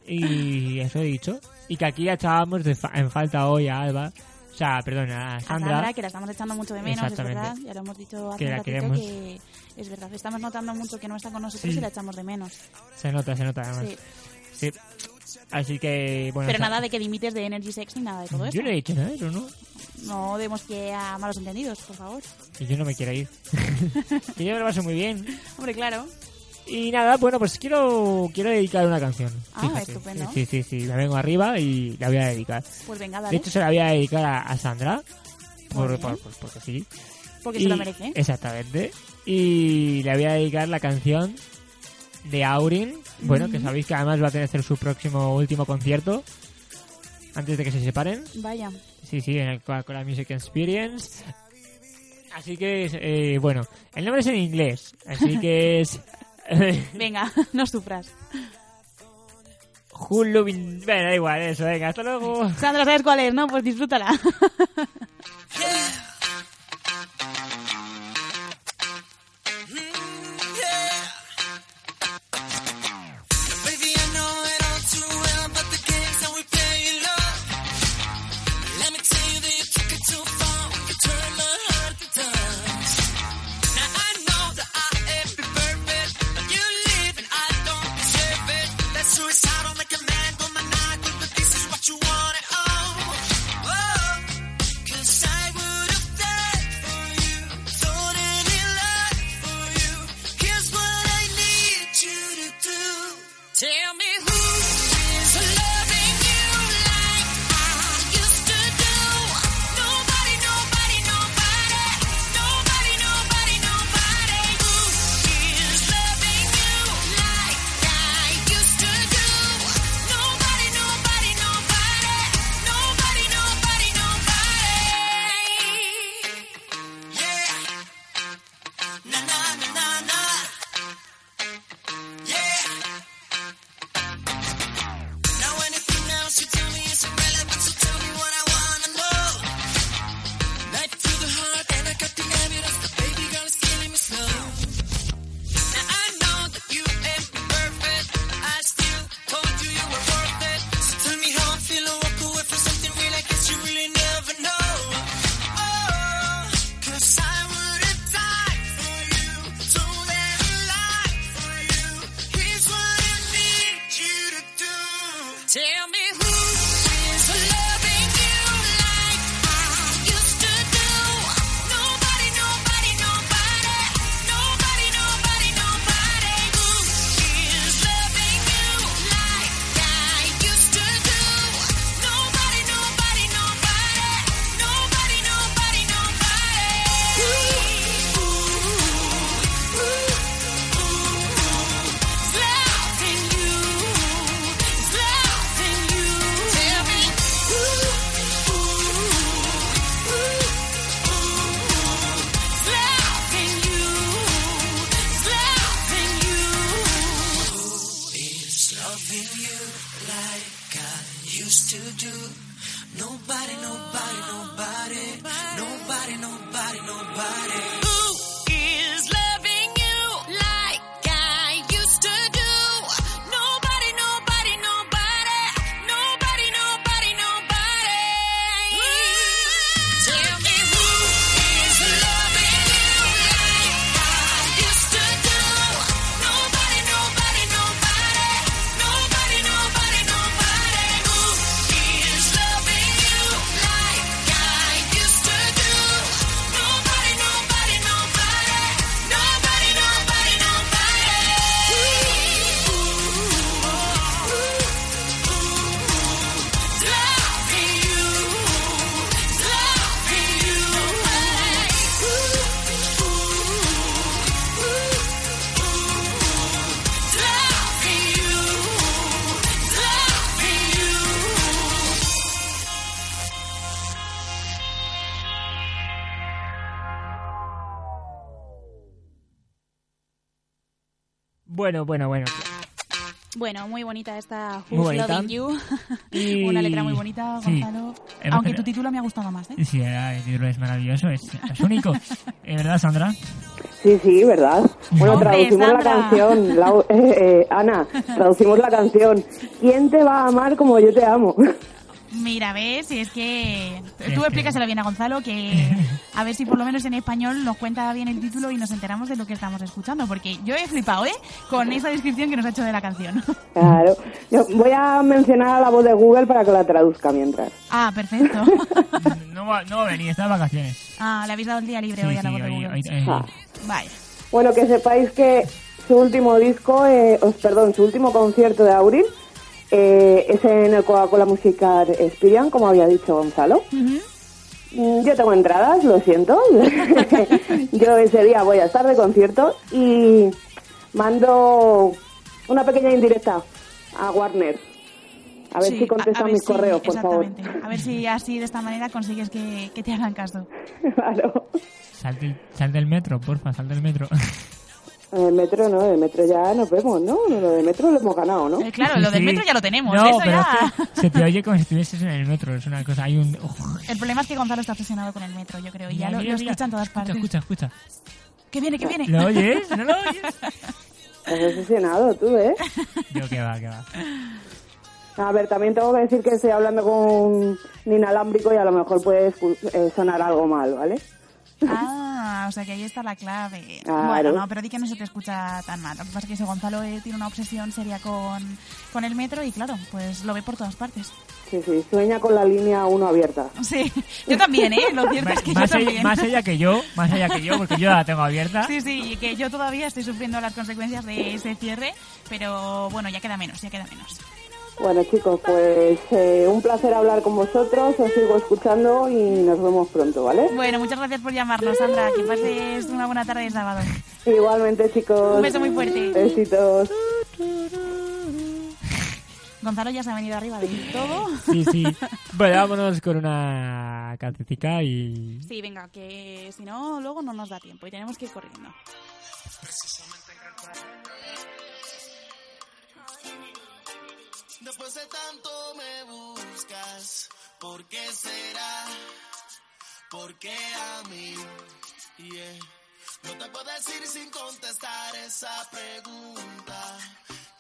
y eso he dicho. Y que aquí ya echábamos fa- en falta hoy a Alba, o sea, perdón, a Sandra. A Sandra, que la estamos echando mucho de menos, es verdad. Ya lo hemos dicho hace que un ratito que es verdad. Estamos notando mucho que no está con nosotros, sí, y la echamos de menos. Se nota, se nota, además. Sí. Sí. Así que, bueno. Pero o sea, nada de que dimites de Energy Sex ni nada de todo eso. Yo no he dicho nada de eso, ¿no? No demos pie a malos entendidos, por favor. Que yo no me quiero ir. Que yo me lo paso muy bien. Hombre, claro. Y nada, bueno, pues quiero quiero dedicar una canción. Ah, fíjate. Estupendo. Sí, sí, sí, la vengo arriba y la voy a dedicar. Pues venga, dale. De hecho, se la voy a dedicar a, a Sandra. Por, por, por, porque sí. Porque y, se lo merece. Exactamente. Y le voy a dedicar la canción de Aurryn. Bueno, mm-hmm. Que sabéis que además va a tener su próximo último concierto. Antes de que se separen. Vaya. Sí, sí, en el Coca-Cola Music Experience. Así que, eh, bueno, el nombre es en inglés. Así que es... Venga, no sufras. Hulu... Bueno, da igual eso, venga, hasta luego. Sandra, ¿sabes cuál es? No, pues disfrútala. So nobody, nobody, nobody. Who is loving you like I used to do? Nobody, nobody, nobody. Nobody, nobody, nobody. Tell me who is loving you like I used to do? Nobody, nobody, nobody. Nobody, nobody, nobody. Who is loving you like I used to do? Nobody, nobody, nobody. Nobody, nobody, nobody. Ooh, ooh, ooh. Loving you, loving you. Ooh, ooh, ooh, ooh. Loving you, loving you. Bueno, bueno, bueno. Bueno, muy bonita esta Who's Muy bonita. Loving You. Y- Una letra muy bonita, sí. Gonzalo. Hemos Aunque tu generado- título me ha gustado más, ¿eh? Sí, ah, el título es maravilloso, es, es único. Eh, ¿Verdad, Sandra? Sí, sí, ¿verdad? Bueno, Hombre, traducimos Sandra. la canción. Lau- eh, eh, Ana, traducimos la canción. ¿Quién te va a amar como yo te amo? Mira, ves, es que es tú que- explícaselo bien a Gonzalo, que a ver si por lo menos en español nos cuenta bien el título y nos enteramos de lo que estamos escuchando, porque yo he flipado, ¿eh? Con esa descripción que nos ha hecho de la canción. Claro. Yo voy a mencionar a la voz de Google para que la traduzca mientras. Ah, perfecto. No va, no va a venir, está de vacaciones. Ah, le habéis dado el día libre hoy a la voz de hoy- Google. hoy- eh, Ah. Vale. Bueno, que sepáis que su último disco, eh, os perdón, su último concierto de Aurryn eh, es en el Coca-Cola Musical Spirian, como había dicho Gonzalo. Mm, Yo tengo entradas, lo siento. Yo ese día voy a estar de concierto y mando una pequeña indirecta a Warner. A ver Sí, si contestan ver mis si- correos, por favor. Exactamente. A ver si así de esta manera consigues que, que te hagan caso. Claro. sal, del, sal del metro, porfa, sal del metro. El metro no, el metro ya nos vemos, ¿no? Lo de metro lo hemos ganado, ¿no? Eh, claro, lo del Sí. metro ya lo tenemos. No, eso pero ya. es que se te oye como si estuvieses en el metro, es una cosa, hay un... El problema es que Gonzalo está obsesionado con el metro, yo creo. Y ya Mira, lo, mira, lo mira. escucha en todas partes. Escucha, escucha, escucha. Que viene, que viene. ¿Lo oyes? ¿No lo oyes? Estás obsesionado tú, ¿eh? Yo, que va, que va. A ver, también tengo que decir que estoy hablando con un inalámbrico y a lo mejor puede escu- eh, sonar algo mal, ¿vale? Ah, o sea que ahí está la clave. Claro. Bueno, no, pero di que no se te escucha tan mal. Lo que pasa es que ese Gonzalo eh, tiene una obsesión seria con, con el metro y claro, pues lo ve por todas partes. Sí, sí, sueña con la línea uno abierta. Sí, yo también, ¿eh? Lo cierto es que yo Más, ella, también. más ella que yo, más ella que yo, porque yo la tengo abierta. Sí, sí, y que yo todavía estoy sufriendo las consecuencias de ese cierre, pero bueno, ya queda menos, ya queda menos. Bueno, chicos, pues eh, un placer hablar con vosotros, os sigo escuchando y nos vemos pronto, ¿vale? Bueno, muchas gracias por llamarnos, Sandra. Que pases una buena tarde de sábado. Igualmente, chicos. Un beso muy fuerte. Besitos. Gonzalo ya se ha venido arriba de todo. Sí, sí. Bueno, vámonos con una cantetica y... Sí, venga, que si no, luego no nos da tiempo y tenemos que ir corriendo. Después de tanto me buscas, ¿por qué será? ¿Por qué a mí? Yeah. No te puedo decir sin contestar esa pregunta.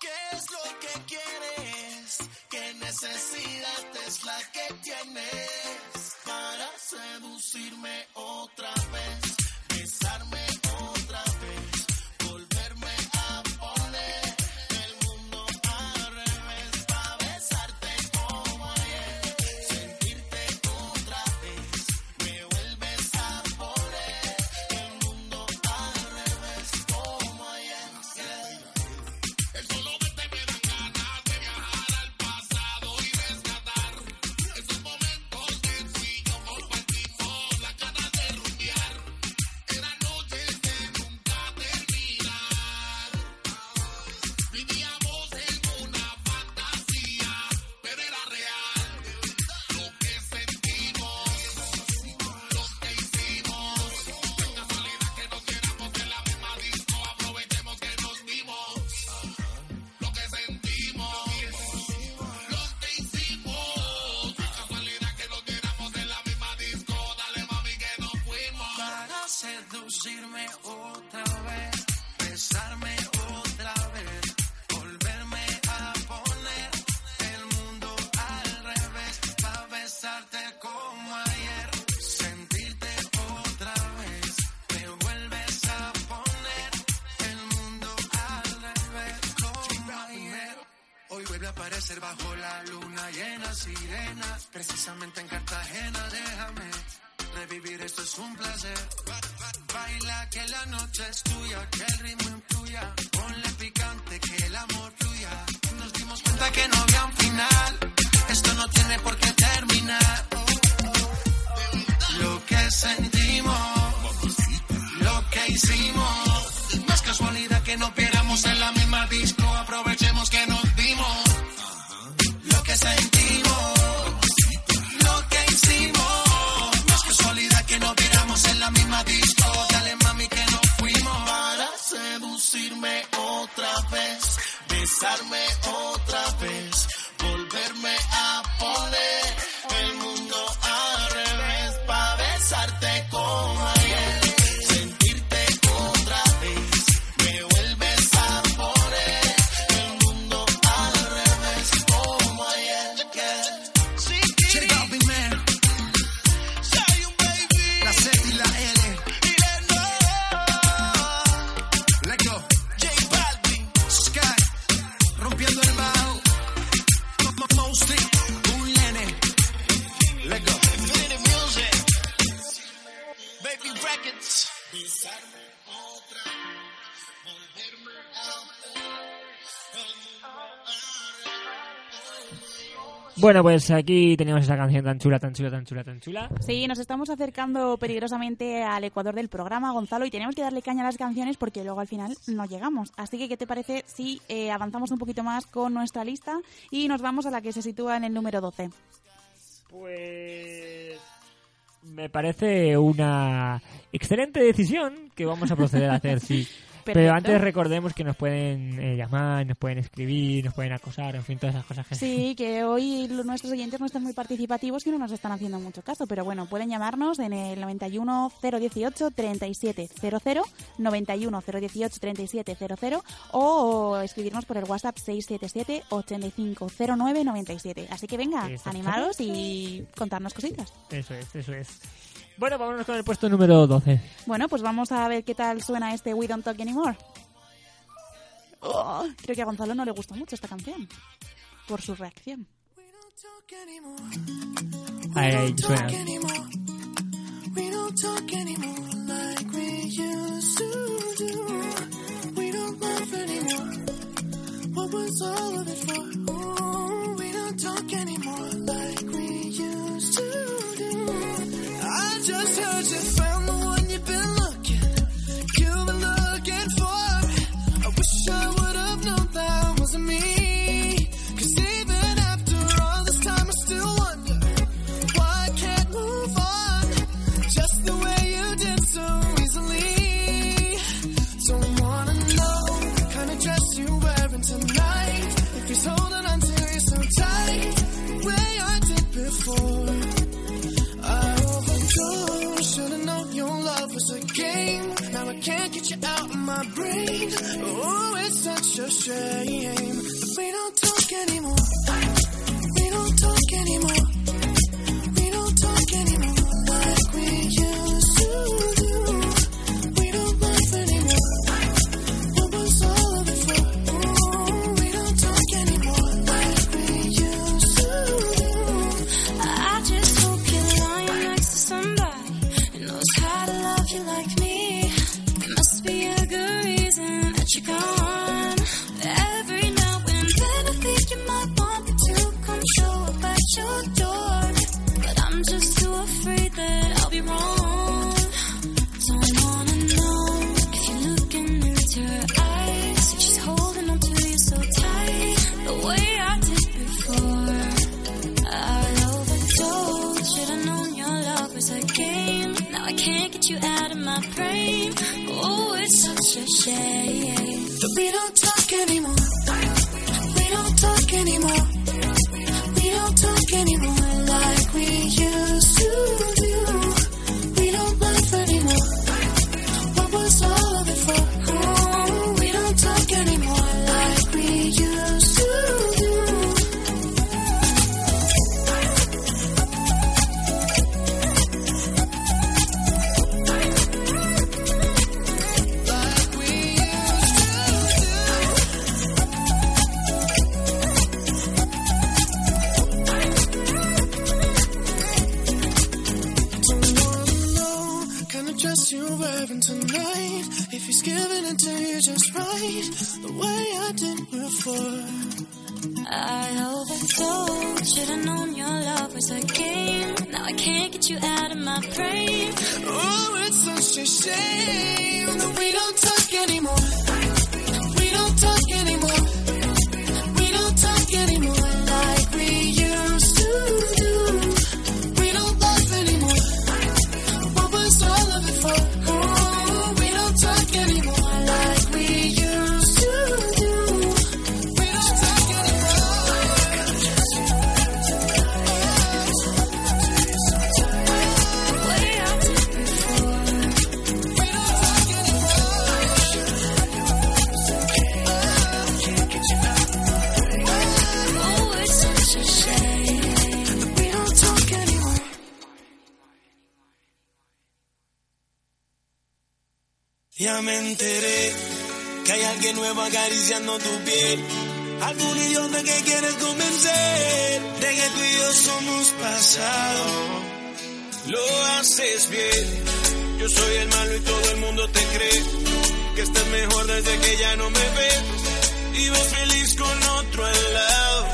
¿Qué es lo que quieres? ¿Qué necesidad es la que tienes para seducirme otra vez? Besarme otra vez, volverme a poner el mundo al revés, pa' besarte como ayer, sentirte otra vez, me vuelves a poner el mundo al revés como ayer. El solo verte me da ganas de viajar al pasado y rescatar esos momentos que tú y yo compartimos, la ganas de rumbear. seducirme otra vez, besarme otra vez, volverme a poner el mundo al revés, pa' besarte como ayer, sentirte otra vez, me vuelves a poner el mundo al revés como ayer. Hoy vuelve a aparecer bajo la luna llena, sirena, precisamente en Cartagena, déjame revivir, esto es un placer. Baila que la noche es tuya, que el ritmo influya, ponle picante que el amor fluya. Nos dimos cuenta que no había un final, esto no tiene por qué terminar. Lo que sentimos, lo que hicimos, no es casualidad que nos viéramos en la misma disco, aprovechemos que nos vimos. Lo que sentimos, lo que hicimos, que nos viéramos en la misma disco, dale mami que nos fuimos. Para seducirme otra vez, besarme otra vez, volverme a poner el mundo al revés, pa' besarte como ayer, sentirte otra vez, me vuelves a poner el mundo al revés como ayer, yeah. Besarme otra vez, volverme a... Bueno, pues aquí teníamos esa canción tan chula, tan chula, tan chula, tan chula. Sí, nos estamos acercando peligrosamente al ecuador del programa, Gonzalo, y tenemos que darle caña a las canciones porque luego al final no llegamos. Así que, ¿qué te parece si eh, avanzamos un poquito más con nuestra lista y nos vamos a la que se sitúa en el número doce? Pues... me parece una excelente decisión que vamos a proceder a hacer, sí. Perfecto. Pero antes recordemos que nos pueden eh, llamar, nos pueden escribir, nos pueden acosar, en fin, todas esas cosas que... Sí, que hoy los, nuestros oyentes no están muy participativos y no nos están haciendo mucho caso, pero bueno, pueden llamarnos en el noventa y uno cero dieciocho treinta y siete cero cero, noventa y uno cero dieciocho treinta y siete cero cero, o escribirnos por el WhatsApp seis siete siete, ochenta y cinco cero nueve noventa y siete. Así que venga, eso, animaros y contarnos cositas. Eso es, eso es. Bueno, vámonos con el puesto número doce. Bueno, pues vamos a ver qué tal suena este We Don't Talk Anymore. Oh, creo que a Gonzalo no le gustó mucho esta canción, por su reacción. Ahí, ahí suena. We don't talk anymore like we used to do. We don't love anymore. What was all of it for? Oh, we don't talk anymore like we used to. Just heard you found the one you've been looking, you've been looking for. I wish I would have known that wasn't me. Cause even after all this time, I still wonder why I can't move on, just the way you did so easily. Don't wanna know the kind of dress you're wearing tonight, if he's holding on to you so tight, the way I did before. Should've known your love was a game. Now I can't get you out of my brain. Oh, it's such a shame. We don't talk anymore. We don't talk anymore. We don't talk anymore like we used to do. We don't laugh anymore. What was all of it for? Oh, we don't talk anymore like we used to do. I just hope you're lying next to somebody how to love you like me. There must be a good reason that you're gone. Every now and then I think you might want me to come show up at your door, but I'm just too afraid that I'll be wrong. Don't wanna know if you're looking into her eyes, she's holding on to you so tight, the way I did before. I'll overdose. Should've known your love was a game. I can't get you out of my brain. Oh, it's such a shame. We don't talk anymore. We don't talk anymore. We don't talk anymore like we used to do. We don't laugh anymore. She's giving it to you just right, the way I did before. I overthought, should've known your love was a game. Now I can't get you out of my brain. Oh, it's such a shame that we don't talk anymore. We don't talk anymore. Ya me enteré que hay alguien nuevo acariciando tu piel, algún idiota que quieres convencer de que tú y yo somos pasado. Lo haces bien, yo soy el malo y todo el mundo te cree, que estás mejor desde que ya no me ves y ves feliz con otro al lado.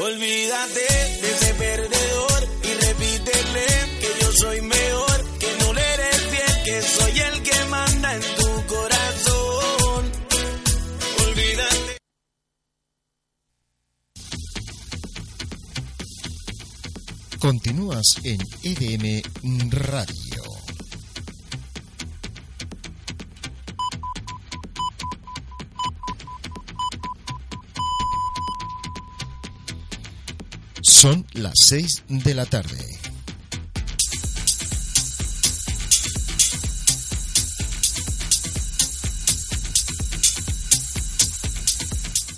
Olvídate de ese perdedor y repítele que yo soy mejor, que no le eres fiel, que soy el manda en tu corazón. Olvídate. Continúas en E D M Radio. Son las seis de la tarde.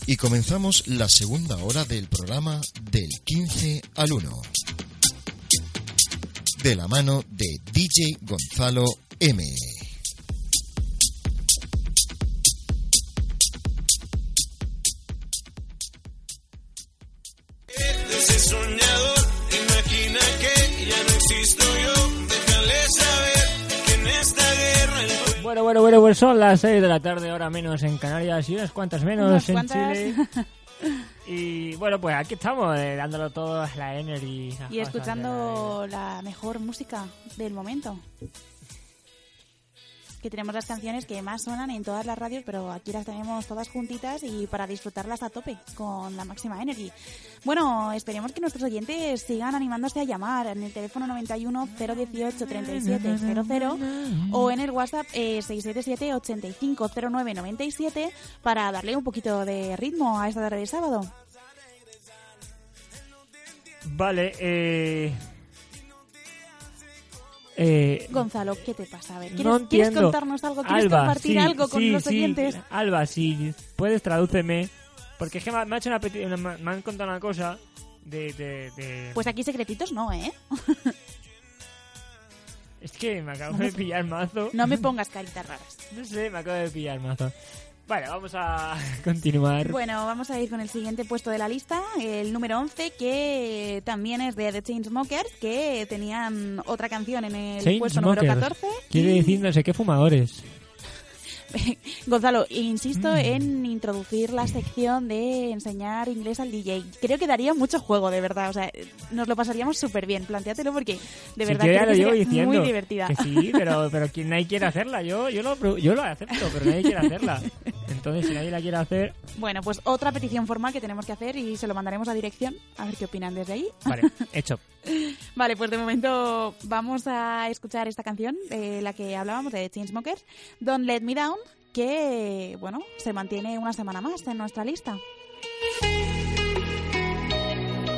Y comenzamos la segunda hora del programa del quince al uno, de la mano de D J Gonzalo M. Bueno, bueno, bueno, pues son las seis de la tarde, ahora menos en Canarias y unas cuantas menos unas en cuantas. Chile. Y bueno, pues aquí estamos, eh, dándolo todo, la energy. Y escuchando la... la mejor música del momento. Que tenemos las canciones que más sonan en todas las radios, pero aquí las tenemos todas juntitas y para disfrutarlas a tope, con la máxima energy. Bueno, esperemos que nuestros oyentes sigan animándose a llamar en el teléfono noventa y uno, cero dieciocho, treinta y siete, cero cero o en el WhatsApp eh, seis siete siete, ochenta y cinco, cero nueve, noventa y siete para darle un poquito de ritmo a esta tarde de sábado. Vale, eh... Eh, Gonzalo, ¿qué te pasa? A ver, ¿quieres, no ¿quieres contarnos algo? ¿Quieres Alba, compartir sí, algo con sí, los oyentes? Sí. Alba, si puedes, tradúceme. Porque es que me, me, ha hecho una peti- una, me han contado una cosa de, de, de... Pues aquí secretitos no, ¿eh? Es que me acabo no de sé. pillar mazo. No me pongas caritas raras. No sé, me acabo de pillar mazo. Vale, vamos a continuar. Bueno, vamos a ir con el siguiente puesto de la lista, el número once, que también es de The Chainsmokers, que tenían otra canción en el puesto número catorce. Quiere y... decir no sé qué fumadores. Gonzalo, insisto mm. en introducir la sección de enseñar inglés al D J. Creo que daría mucho juego, de verdad. O sea, nos lo pasaríamos súper bien. Plantéatelo porque, de verdad, sí, creo que sería diciendo, muy divertida. Que sí, pero, pero quien nadie quiere hacerla. Yo, yo, lo, yo lo acepto, pero nadie quiere hacerla. Entonces, si nadie la quiere hacer... Bueno, pues otra petición formal que tenemos que hacer y se lo mandaremos a dirección. A ver qué opinan desde ahí. Vale, hecho. Vale, pues de momento vamos a escuchar esta canción de la que hablábamos, de Chainsmokers, Don't Let Me Down, que, bueno, se mantiene una semana más en nuestra lista. Don't let me, don't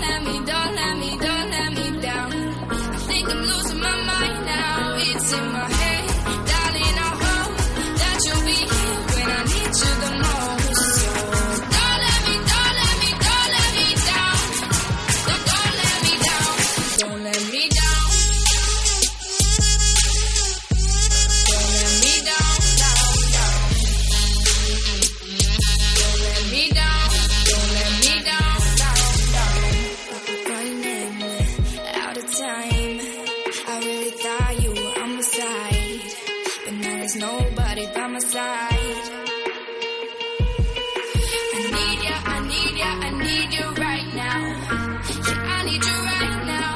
let me, don't let me down. I think I'm losing. in my mind now, it's in my head. Darling, I hope that you'll be here when I need you the most. So don't let me, don't let me, don't let me down. No, don't let me down. Don't let me down. Don't let me down, down, down. Don't let me down. Don't let me down, down, down. Running out of time. Nobody by my side. I need ya, I need ya, I need you right now. Yeah, I need you right now.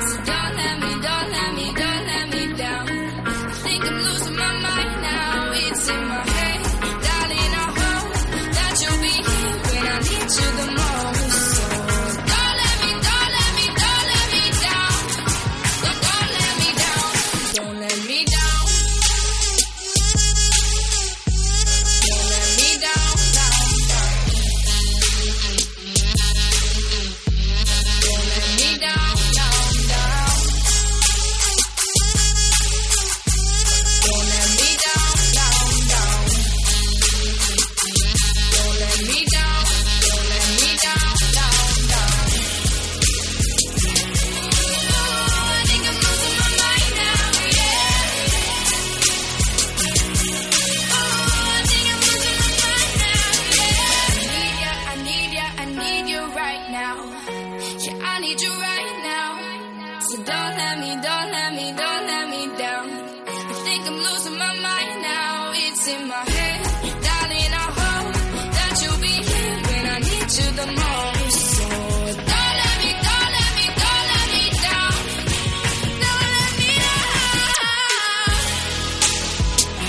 So don't let me, don't let me, don't let me down. I think I'm losing my mind now. It's in my head, darling. I hope that you'll be here when I need you the most. So don't let me, don't let me, don't let me down. No, don't let me down.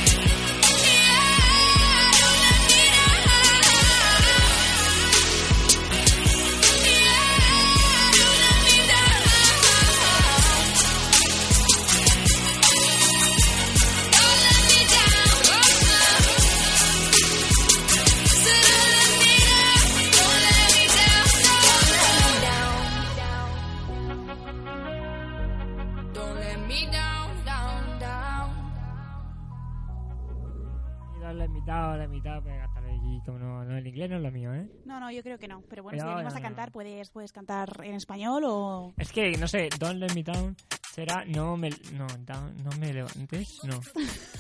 Don't let me down. Yo creo que no, pero bueno, pero si te animas no, no, a cantar, puedes, puedes cantar en español o... Es que, no sé, Don't Let Me Down será No Me... No, down, no me levantes, no.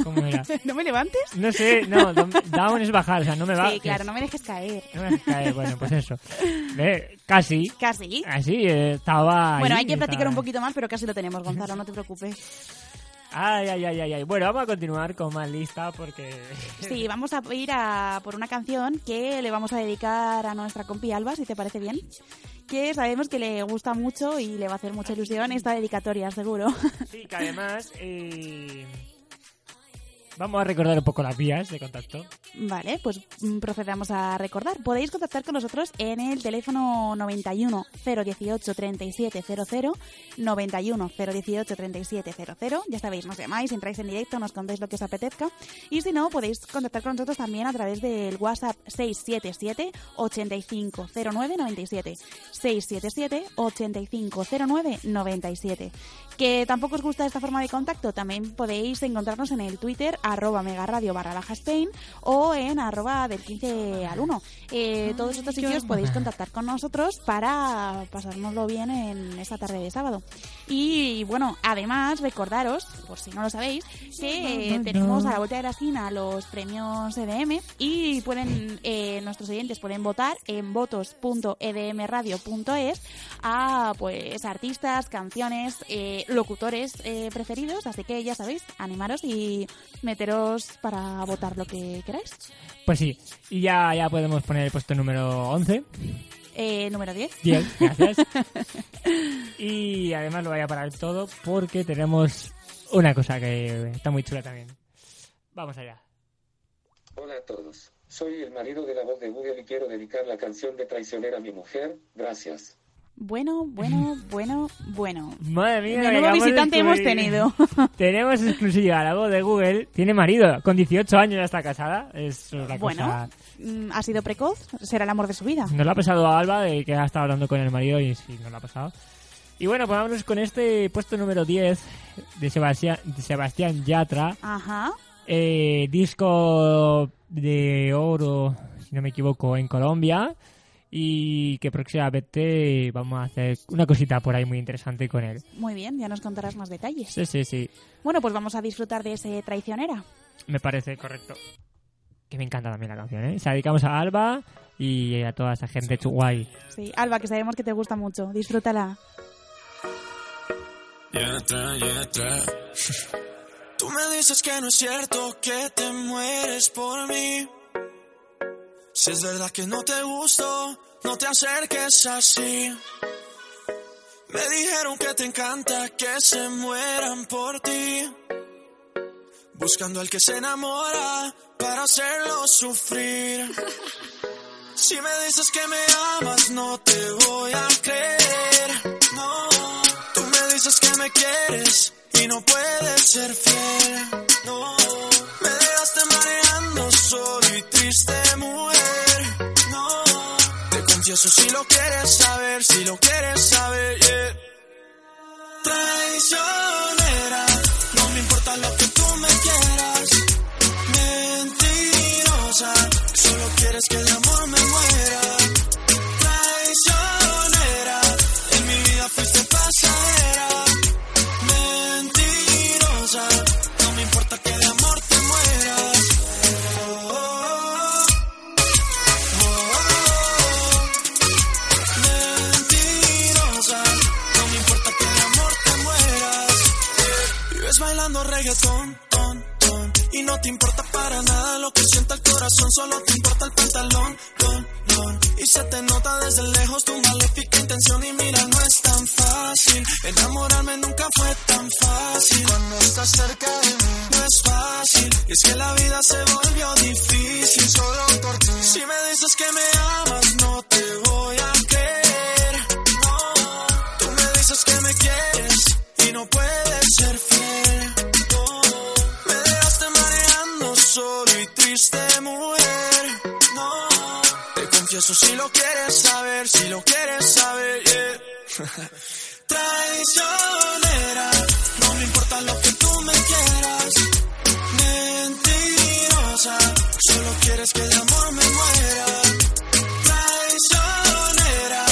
¿Cómo era? ¿No me levantes? No sé, no, don, down es bajar, o sea, no me bajes. Sí, claro, no me dejes caer. No me dejes caer, bueno, pues eso. Eh, casi. Casi. Así, estaba ahí. Bueno, hay que platicar un poquito más, pero casi lo tenemos, Gonzalo, no te preocupes. Ay, ay, ay, ay, ay. Bueno, vamos a continuar con más lista porque... Sí, vamos a ir a por una canción que le vamos a dedicar a nuestra compi Alba, si te parece bien, que sabemos que le gusta mucho y le va a hacer mucha ilusión esta dedicatoria, seguro. Sí, que además... Eh... Vamos a recordar un poco las vías de contacto. Vale, pues procedamos a recordar. Podéis contactar con nosotros en el teléfono noventa y uno, cero dieciocho, treinta y siete cero cero, noventa y uno, cero dieciocho, treinta y siete cero cero. Ya sabéis, nos llamáis, entráis en directo, nos contáis lo que os apetezca. Y si no, podéis contactar con nosotros también a través del WhatsApp seis siete siete, ocho cinco cero nueve nueve siete. seis siete siete, ocho cinco cero nueve nueve siete. Que tampoco os gusta esta forma de contacto, también podéis encontrarnos en el Twitter arroba megaradio barra baja Spain o en arroba del quince al uno. Eh, todos estos sitios podéis contactar con nosotros para pasárnoslo bien en esta tarde de sábado. Y bueno, además recordaros, por si no lo sabéis, que eh, tenemos a la vuelta de la esquina los premios E D M y pueden eh, nuestros oyentes pueden votar en votos punto e d m radio punto es a pues artistas, canciones... Eh, locutores eh, preferidos, así que ya sabéis, animaros y meteros para votar lo que queráis. Pues sí, y ya, ya podemos poner el puesto número once. Eh, número diez. diez, gracias. Y además lo voy a parar todo porque tenemos una cosa que está muy chula también. Vamos allá. Hola a todos, soy el marido de la voz de Google y quiero dedicar la canción de Traicionera a mi mujer, gracias. Bueno, bueno, bueno, bueno. Madre mía, de nuevo visitante hemos tenido. Tenemos exclusiva la voz de Google. Tiene marido, con dieciocho años ya está casada. Es una bueno, cosa... ha sido precoz, será el amor de su vida. Nos lo ha pasado a Alba, de que ha estado hablando con el marido y sí, nos lo ha pasado. Y bueno, pues vámonos con este puesto número diez de Sebastián, de Sebastián Yatra. Ajá. Eh, disco de oro, si no me equivoco, en Colombia. Y que próximamente vamos a hacer una cosita por ahí muy interesante con él. Muy bien, ya nos contarás más detalles. Sí, sí, sí. Bueno, pues vamos a disfrutar de ese Traicionera. Me parece correcto. Que me encanta también la canción, ¿eh? Se la dedicamos a Alba y a toda esa gente guay. Sí, Alba, que sabemos que te gusta mucho. Disfrútala. Ya está, ya está. Tú me dices que no es cierto, que te mueres por mí. Si es verdad que no te gusto, no te acerques así. Me dijeron que te encanta, que se mueran por ti. Buscando al que se enamora para hacerlo sufrir. Si me dices que me amas, no te voy a creer. No. Tú me dices que me quieres y no puedes ser fiel. No. Me dejaste mareando solo y triste, mujer. No. Te confieso si lo quieres saber, si lo quieres saber. Yeah. Traicionera, no me importa lo que tú me quieras. Mentirosa, solo quieres que el amor me muera. Traicionera, en mi vida fuiste pasajera. Mentirosa, no me importa que el amor te muera. Oh, oh, oh, oh. Mentirosa, no me importa que el amor te mueras. Vives bailando reggaetón, ton, ton, y no te importa para nada lo que sienta el corazón. Solo te importa el pantalón, don, don. Y se te nota desde lejos tu maléfica intención. Y mira, no es tan fácil, enamorarme nunca fue tan fácil. Cuando estás cerca de mí no es fácil, y es que la vida se volvió difícil solo por ti. Si me dices que me amas, no te voy a creer. No. Tú me dices que me quieres y no puedes ser fiel. No. Me dejaste mareando solo y triste, mujer. No. Te confieso si lo quieres saber, si lo quieres saber. Yeah. Traicionera, no me importa lo que tú me quieras. Mentirosa, solo quieres que el amor me muera. Traicionera,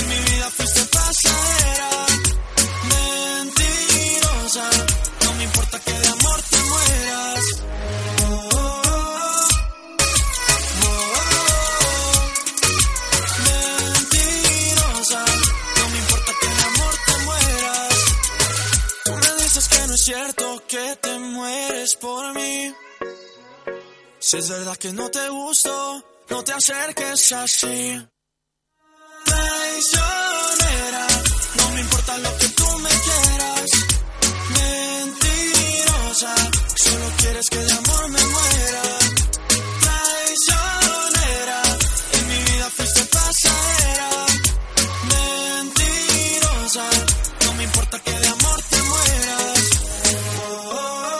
en mi vida fuiste pasajera. Mentirosa, no me importa que de amor te mueras. Oh, oh, oh. Oh, oh, oh. Mentirosa, no me importa que de amor te mueras. Tú me dices que no es cierto, que te mueres por mí. Si es verdad que no te gusto, no te acerques así. Traicionera, no me importa lo que tú me quieras. Mentirosa, solo quieres que el amor me muera. Traicionera, en mi vida fuiste pasajera. Mentirosa, no me importa que de amor te mueras. Oh, oh.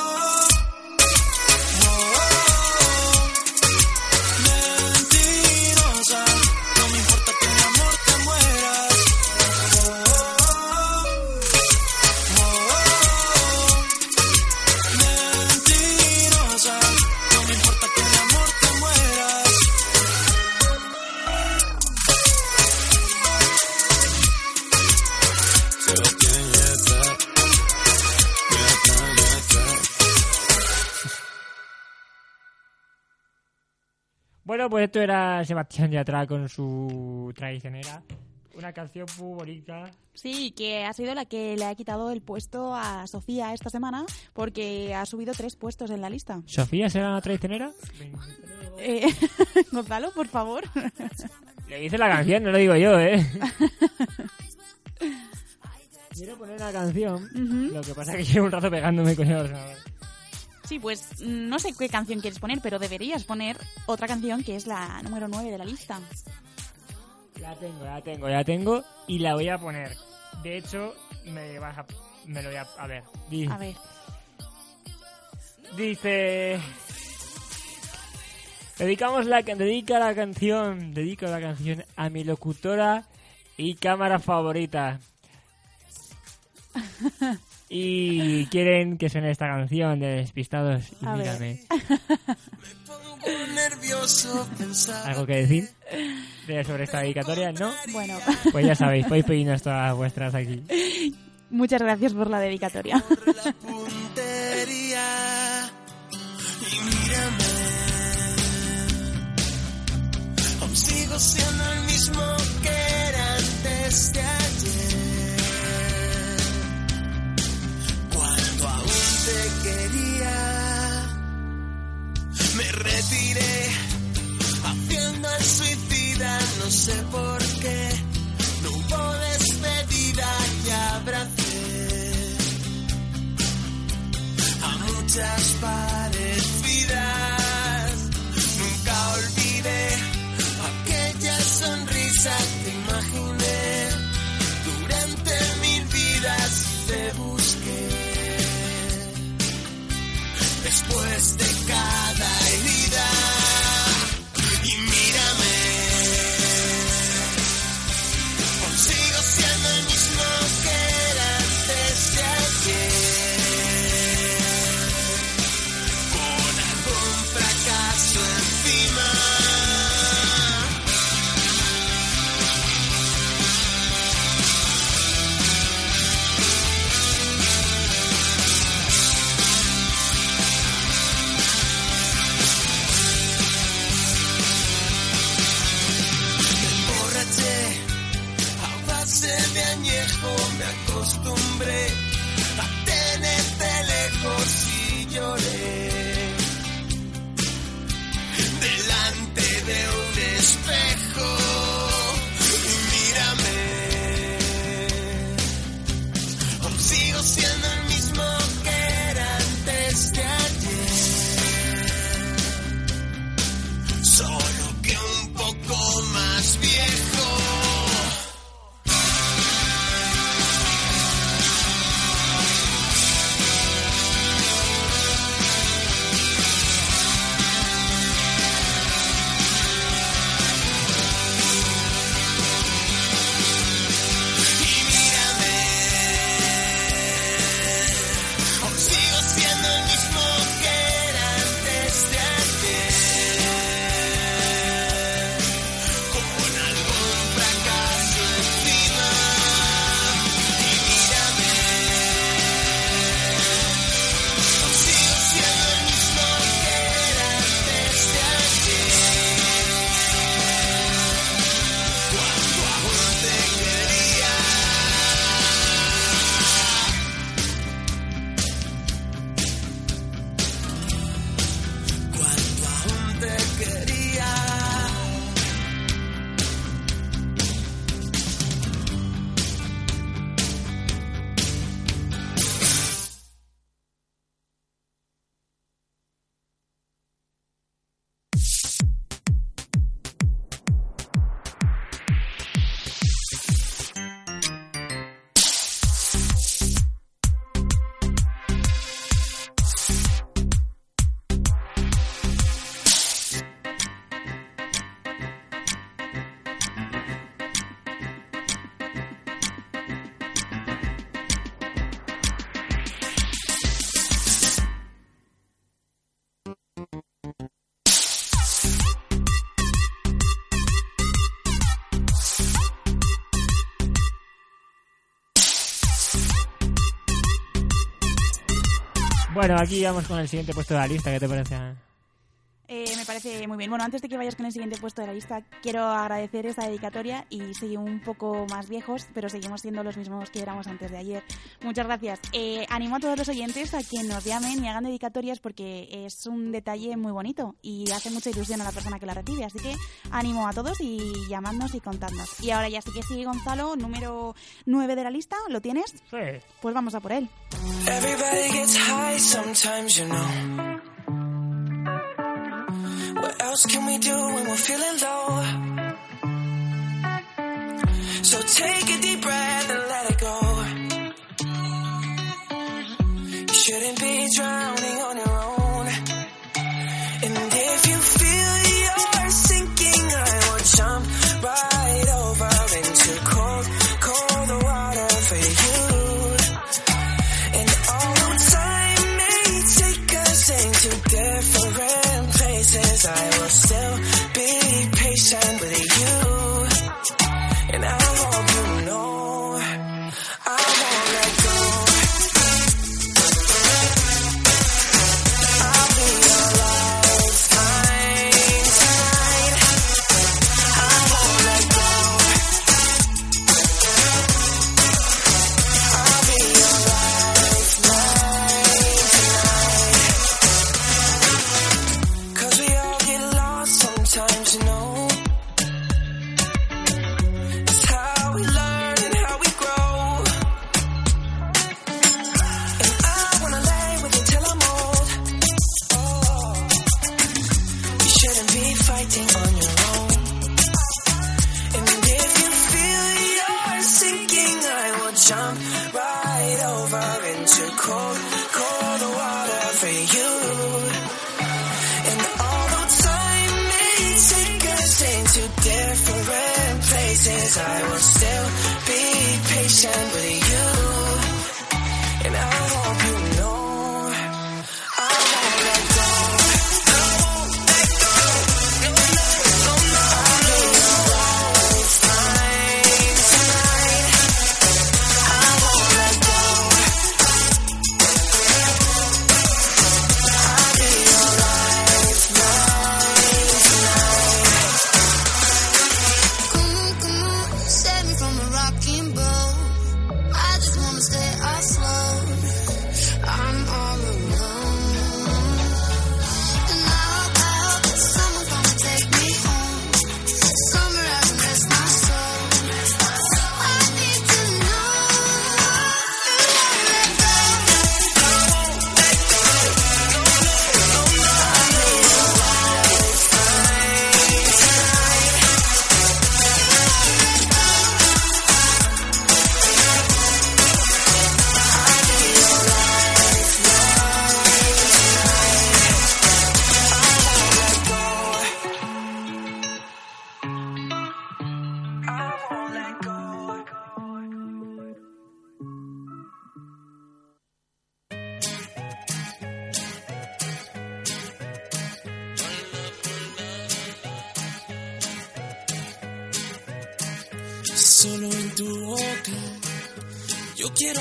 Bueno, pues esto era Sebastián Yatra con su Traicionera. Una canción muy bonita. Sí, que ha sido la que le ha quitado el puesto a Sofía esta semana, porque ha subido tres puestos en la lista. ¿Sofía será la traicionera? Eh, Gonzalo, por favor. Le dice la canción, no lo digo yo, ¿eh? Quiero poner una canción, uh-huh. Lo que pasa es que llevo un rato pegándome con el ordenador. Sí, pues no sé qué canción quieres poner, pero deberías poner otra canción que es la número nueve de la lista. La tengo, la tengo, la tengo y la voy a poner. De hecho, me vas a... me lo voy a... a ver. Dice, a ver. Dice... Dedicamos la... Dedica la canción... Dedico la canción a mi locutora y cámara favorita. y quieren que suene esta canción de Despistados y a Mírame. ¿Algo que decir sobre esta dedicatoria? ¿No? Bueno. Pues ya sabéis, podéis pedirnos todas vuestras aquí. Muchas gracias por la dedicatoria. Sigo siendo el mismo que era antes de ayer, cuando aún te quería. Me retiré haciendo el suicida, no sé por qué. No hubo despedida que abracé a muchas parecidas. Nunca olvidé sonrisa te imaginé, durante mil vidas te busqué, después de cada herida, y mírame, aún sigo siendo el mismo que era antes de ayer, con algún fracaso encima. Me acostumbré a tenerte lejos y lloré delante de un espejo. Y mírame, aún sigo siendo el mismo que era antes de ayer, solo que un poco más viejo. Bueno, aquí vamos con el siguiente puesto de la lista. ¿Qué te parece? Eh, me parece muy bien. Bueno, antes de que vayas con el siguiente puesto de la lista, quiero agradecer esta dedicatoria y seguir un poco más viejos, pero seguimos siendo los mismos que éramos antes de ayer. Muchas gracias. Eh, animo a todos los oyentes a que nos llamen y hagan dedicatorias porque es un detalle muy bonito y hace mucha ilusión a la persona que la recibe. Así que animo a todos y llamadnos y contadnos. Y ahora ya sí que sí, Gonzalo, número nueve de la lista. ¿Lo tienes? Sí. Pues vamos a por él. Everybody gets high sometimes, you know. What else can we do when we're feeling low? So take a deep breath and let it go. You shouldn't be drowning on your own. And if you feel you're sinking, I will jump right over into cold, cold water for you. solo en tu boca. Yo quiero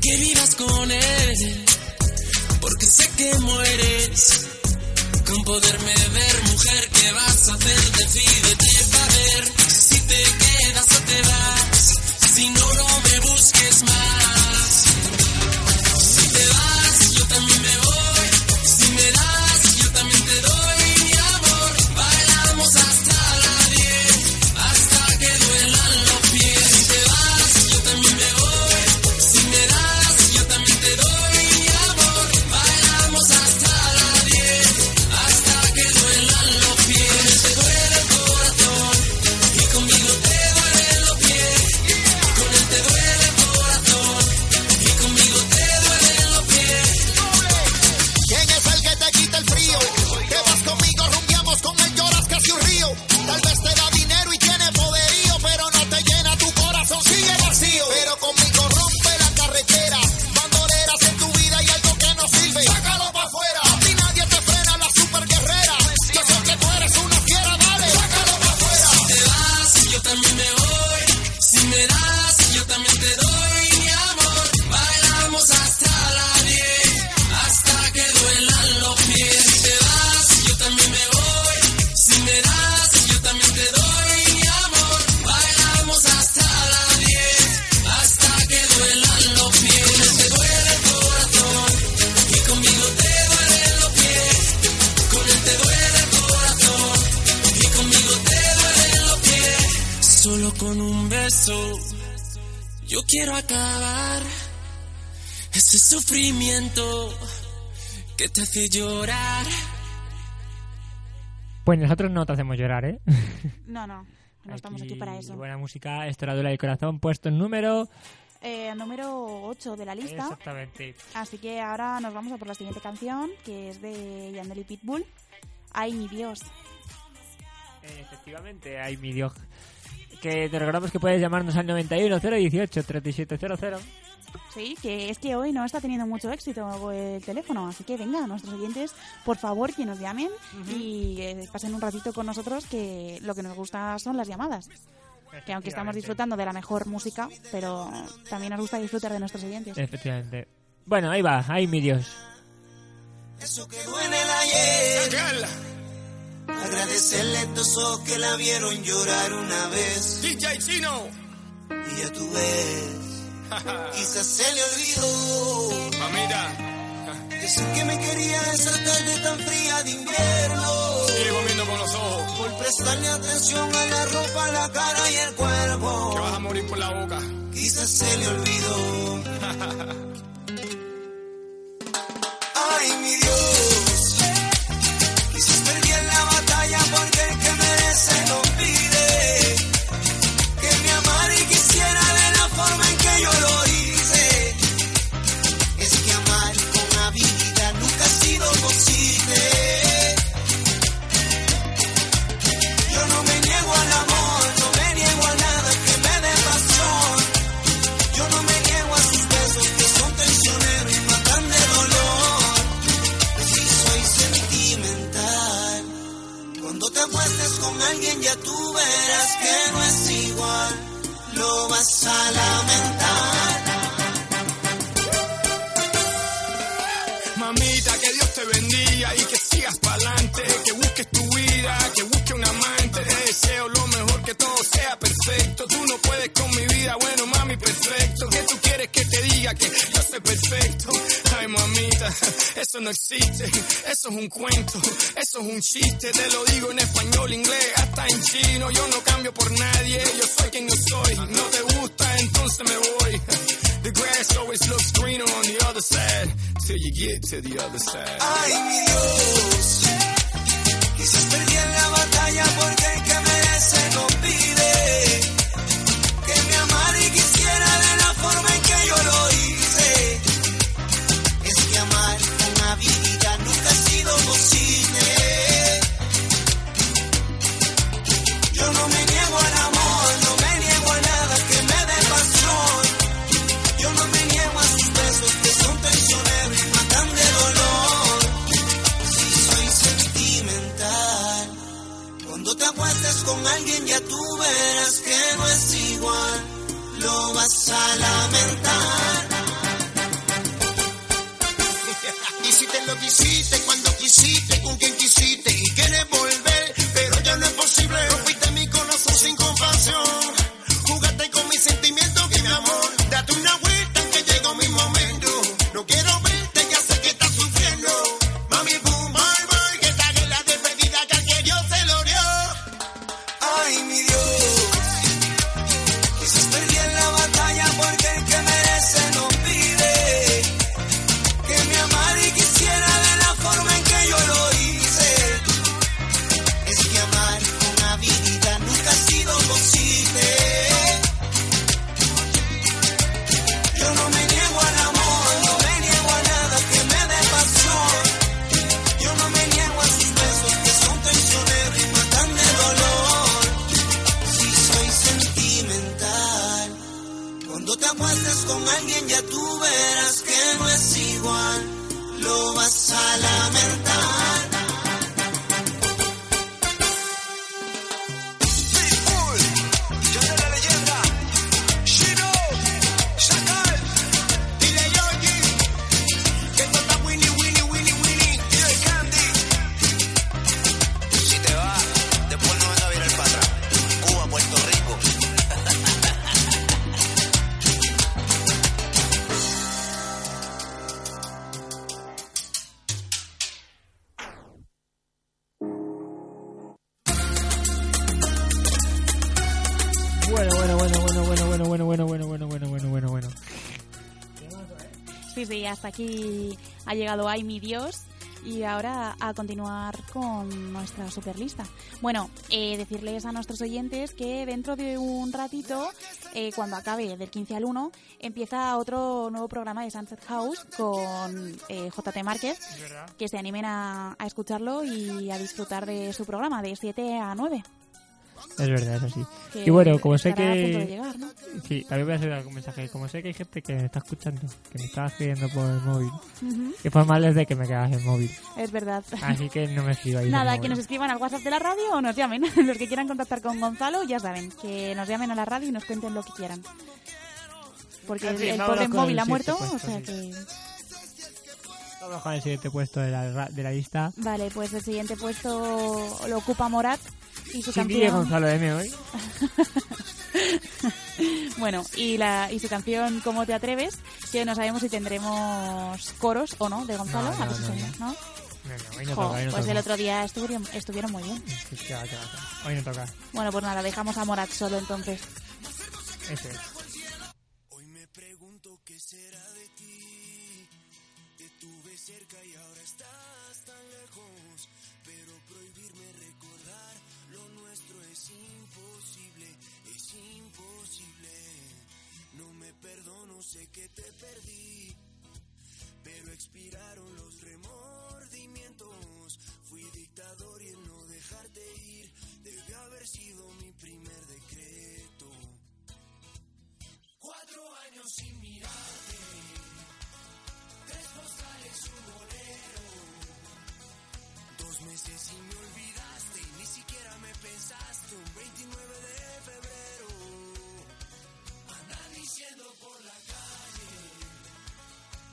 que vivas con él, porque sé que mueres con poderme ver. Mujer, ¿qué vas a hacer? Decídete pa' ver si te quedas o te vas. Si no, no me busques más. Si te vas, yo también me voy. Si me das, yo también te doy mi amor. Bailamos hasta la diez, hasta que duelan los pies. Si te vas, yo también me voy. Si me das, yo también te doy mi amor. Bailamos hasta la diez, hasta que duelan los pies. Te duele el corazón y conmigo te duelen los pies. Con él te duele el corazón y conmigo te duelen los pies. ¿Quién es el que te quita el frío? Te vas conmigo, rumbeamos con él, lloras casi un río. Tal vez te da dinero y tiene poderío, pero no te llena, tu corazón sigue vacío. Pero conmigo rompe la carretera, bandoleras en tu vida y algo que no sirve, sácalo pa' afuera. A ti nadie te frena, la super guerrera. Yo sé que tú eres una fiera, dale, sácalo pa' afuera. Si te vas, yo también me voy. Si me das, yo también te doy mi amor. Bailamos hasta la diez, hasta que duelan los pies. Si te vas, yo también me voy. Si me das, yo también te doy mi amor. Bailamos hasta la diez, hasta que duelan los pies. Con él te duele el corazón y conmigo te duelen los pies. Con él te duele el corazón y conmigo te duelen los pies. Solo con un beso yo quiero acabar ese sufrimiento que te hace llorar. Pues nosotros no te hacemos llorar, ¿eh? No, no, no estamos aquí para eso. Buena música, esto era Duela del Corazón, puesto en número... Eh, número ocho de la lista. Exactamente. Así que ahora nos vamos a por la siguiente canción, que es de Yandel y Pitbull. Ay, mi Dios. Eh, Efectivamente, ay, mi Dios. Que te recordamos que puedes llamarnos al nueve uno cero uno ocho tres siete cero cero. Sí, que es que hoy no está teniendo mucho éxito el teléfono, así que venga, nuestros oyentes, por favor, que nos llamen uh-huh. y eh, pasen un ratito con nosotros, que lo que nos gusta son las llamadas. Que aunque estamos disfrutando de la mejor música, pero también nos gusta disfrutar de nuestros oyentes. Efectivamente. Bueno, ahí va, ahí mi Dios. Eso que duele el ayer. Agradecerle a estos ojos que la vieron llorar una vez. D J Chino. Y ya tú ves. Quizás se le olvidó, mamita, que sé que me quería esa tarde tan fría de invierno. Sigue comiendo con los ojos por prestarle atención a la ropa, la cara y el cuerpo. Que vas a morir por la boca. Quizás se le olvidó. Ay, mi Dios. Quizás perdí en la batalla porque el que merece no pide que me amara y quisiera de la forma en que yo lo hice. Es que amar con habilidad nunca ha sido posible. Yo no me niego al amor, no me niego a nada que me dé pasión. Yo no me niego a sus besos que son traicioneros y matan de dolor. Si soy sentimental, cuando te acuestes con alguien ya tú verás que no es igual. Lo vas a lamentar. tuya y que sigas pa'lante, que busques tu vida, que busques un amante. Te deseo lo mejor, que todo sea perfecto. Tú no puedes con mi vida, bueno mami, perfecto. ¿Qué tú quieres que te diga? Que yo soy perfecto. Ay mamita, eso no existe, eso es un cuento, eso es un chiste. Te lo digo en español, inglés, hasta en chino. Yo no cambio por nadie, yo soy quien yo soy. No te gusta, entonces me voy. The grass always looks greener on the other side, till you get to the other side. Ay, mi Dios, quizás perdí en la batalla porque el que merece no pide que me amara y quisiera de la forma en que yo lo hice. Es que amar una vida nunca ha sido posible. Yo no me niego al amor, no me niego a nada que me dé pasión. Yo no me niego a sus besos que son traicioneros y matan de dolor. Si soy sentimental, cuando te acuestes con alguien ya tú verás que no es igual, lo vas a lamentar. Hiciste lo que hiciste, cuando quisiste, con quien quisiste y quieres volver, pero ya no es posible. Rompiste mi corazón sin compasión, jugaste con mis sentimientos y mi amor. Date una vuelta que llegó mi momento, no quiero verte, ya sé que estás sufriendo. Mami, boom, boy, boy, que saque la despedida que al que Dios se lo dio. Ay, mi Dios, quizás perdí en la batalla porque el que merece no pide que me amara y quisiera de la forma en que yo lo hice. Es que amar una vida nunca ha sido posible. Con alguien ya tú verás que no es igual, lo vas a lamentar. Pitbull, Yandel la leyenda, Shino, Chacal, dile Yogi, que toca Winnie, Winnie, Winnie, Winnie, y el Candy. Si te vas, después no vas a virar para atrás. Cuba, Puerto Rico. Y hasta aquí ha llegado Ay mi Dios, y ahora a continuar con nuestra superlista. Bueno, eh, decirles a nuestros oyentes que dentro de un ratito, eh, cuando acabe del quince al uno, empieza otro nuevo programa de Sunset House con eh, J T. Márquez, que se animen a, a escucharlo y a disfrutar de su programa de siete a nueve. Es verdad, eso sí. Que y bueno, como sé que... Llegar, ¿no? Sí, también voy a hacer algún mensaje. Como sé que hay gente que me está escuchando, que me está escribiendo por el móvil, uh-huh. que fue mal desde que me quedas el móvil. Es verdad. Así que no me escribáis. Nada, que nos escriban al WhatsApp de la radio o nos llamen. Los que quieran contactar con Gonzalo, ya saben, que nos llamen a la radio y nos cuenten lo que quieran. Porque el, el pobre móvil ha muerto, puesto, o sea sí. que... Vamos con el siguiente puesto de la, de la lista. Vale, pues el siguiente puesto lo ocupa Morat y su canción... ¿D J Gonzalo M hoy? Bueno, y, la, y su canción ¿Cómo te atreves? Que no sabemos si tendremos coros o no de Gonzalo. No, no, a los no, años, ¿no? No, no, hoy no jo, toca, hoy no pues toca. El otro día estuvieron, estuvieron muy bien. Sí, qué va, qué va. Hoy no toca. Bueno, pues nada, dejamos a Morat solo entonces. Eso es. Hoy me pregunto qué será de ti. Te tuve cerca y ahora estás tan lejos, pero prohibirme recordar lo nuestro es imposible, es imposible. No me perdono, sé que te perdí, pero expiraron los remordimientos. Fui dictador y el no dejarte ir debió haber sido mi primer decreto. Cuatro años sin mirarte. Tres postales, un bolero. Dos meses y me olvidaste y ni siquiera me pensaste. Un veintinueve de febrero. Anda diciendo por la calle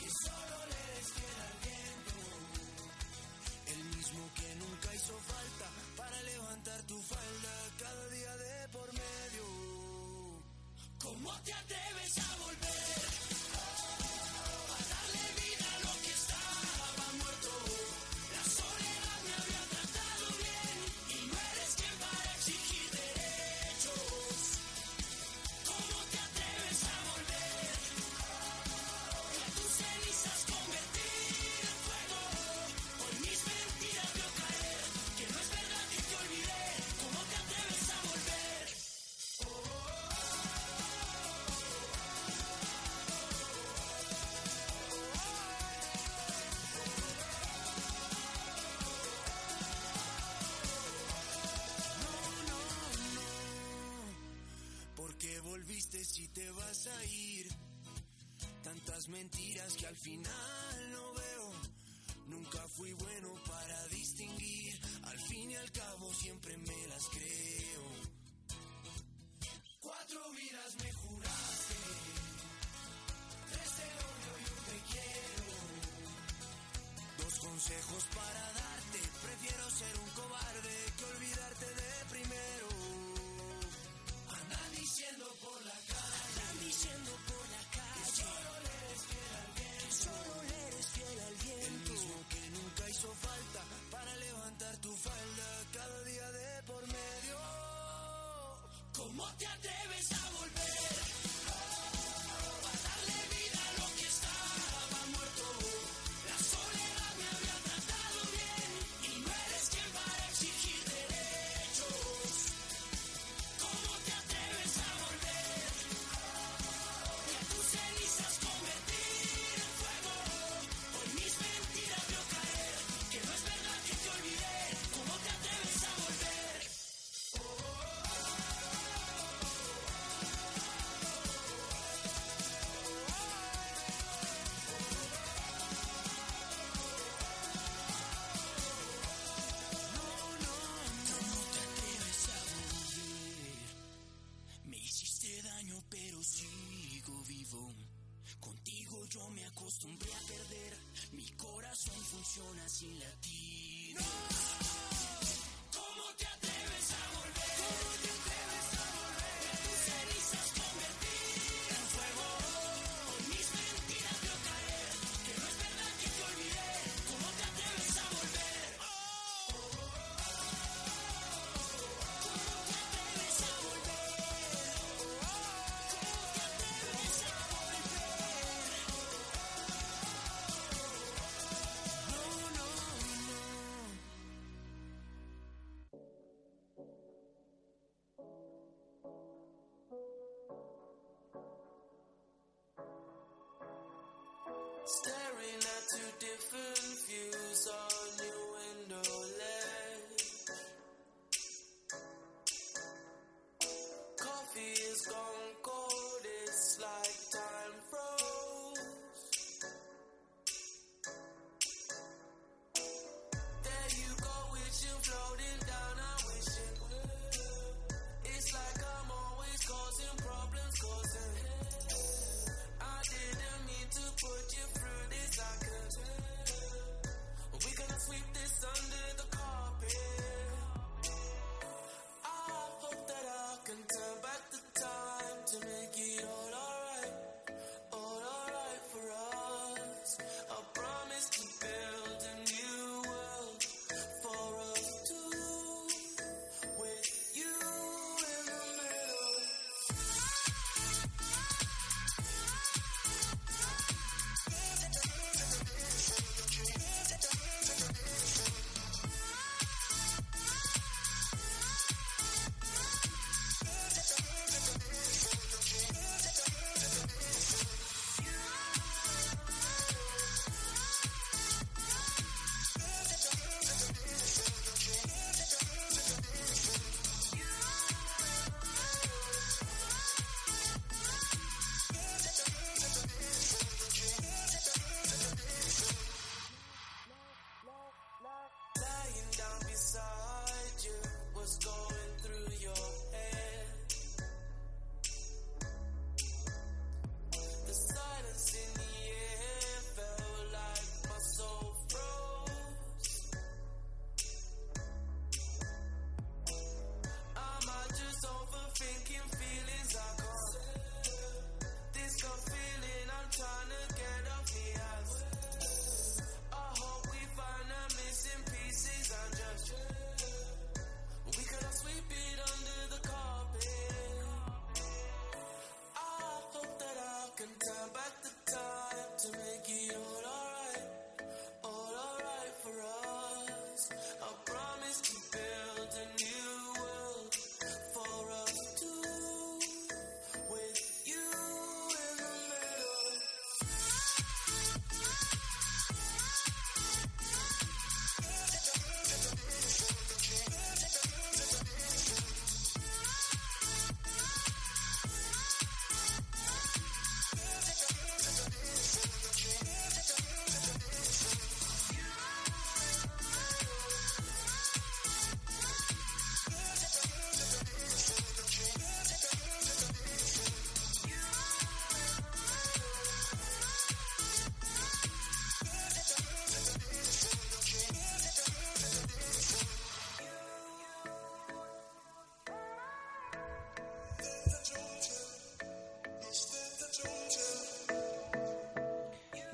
que solo le des que el viento. volviste si te vas a ir? Tantas mentiras que al final no veo. Nunca fui bueno para distinguir. Al fin y al cabo siempre me las creo. Cuatro vidas me juraste, tres del odio y un te quiero. Dos consejos para darte. Prefiero ser un cobarde que olvidarte de primero. Andan diciendo por la calle, andan diciendo por la calle, que solo le eres fiel al viento, que solo le eres fiel al viento. El mismo que nunca hizo falta para levantar tu falda cada día de por medio. ¿Cómo te atreves a volver? Yo me acostumbré a perder, mi corazón funciona sin latir. ¡No! Staring at two different views on your window ledge. Coffee is gone cold, it's like time froze. There you go with you floating down, I wish it would. It's like I'm always causing problems, causing hell. I didn't mean to put you through this, I could tell. We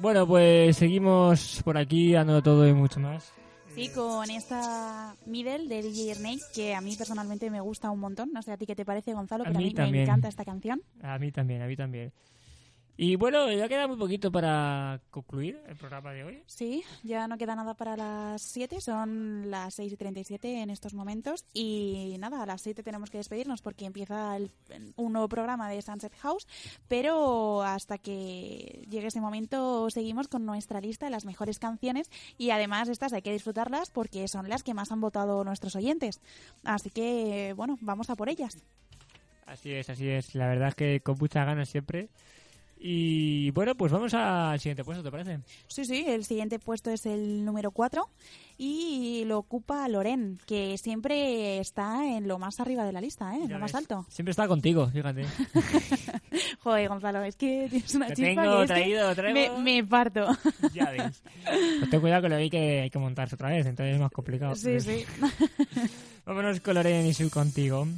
Bueno, pues seguimos por aquí dando todo y mucho más. Sí, con esta Middle de D J Snake, que a mí personalmente me gusta un montón. No sé a ti qué te parece, Gonzalo, pero a mí, a mí también. Me encanta esta canción. A mí también, a mí también. Y bueno, ya queda muy poquito para concluir el programa de hoy. Sí, ya no queda nada para las siete, son las seis y treinta y siete en estos momentos. Y nada, a las siete tenemos que despedirnos porque empieza el, un nuevo programa de Sunset House. Pero hasta que llegue ese momento seguimos con nuestra lista de las mejores canciones. Y además estas hay que disfrutarlas porque son las que más han votado nuestros oyentes. Así que, bueno, vamos a por ellas. Así es, así es. La verdad es que con muchas ganas siempre. Y bueno, pues vamos al siguiente puesto, ¿te parece? Sí, sí, el siguiente puesto es el número cuatro y lo ocupa Loren, que siempre está en lo más arriba de la lista, ¿eh? En lo más alto. Siempre está contigo, fíjate. Joder, Gonzalo, es que tienes una chispa. Lo tengo, traído, traigo. Me, me parto. Ya ves. Pues ten cuidado que lo vi que hay que montarse otra vez, entonces es más complicado. Sí, pero... sí. Vámonos con Loren y su Contigo.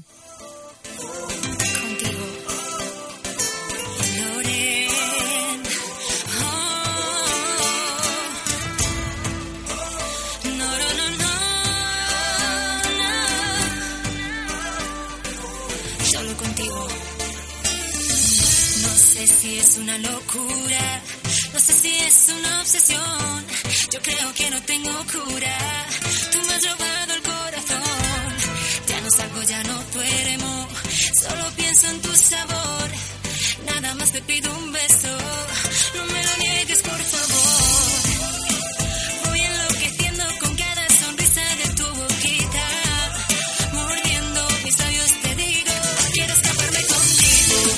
Es una locura, no sé si es una obsesión, yo creo que no tengo cura, tú me has robado el corazón, ya no salgo, ya no duermo, solo pienso en tu sabor, nada más te pido un beso, no me lo niegues por favor, voy enloqueciendo con cada sonrisa de tu boquita, mordiendo mis labios te digo, quiero escaparme contigo.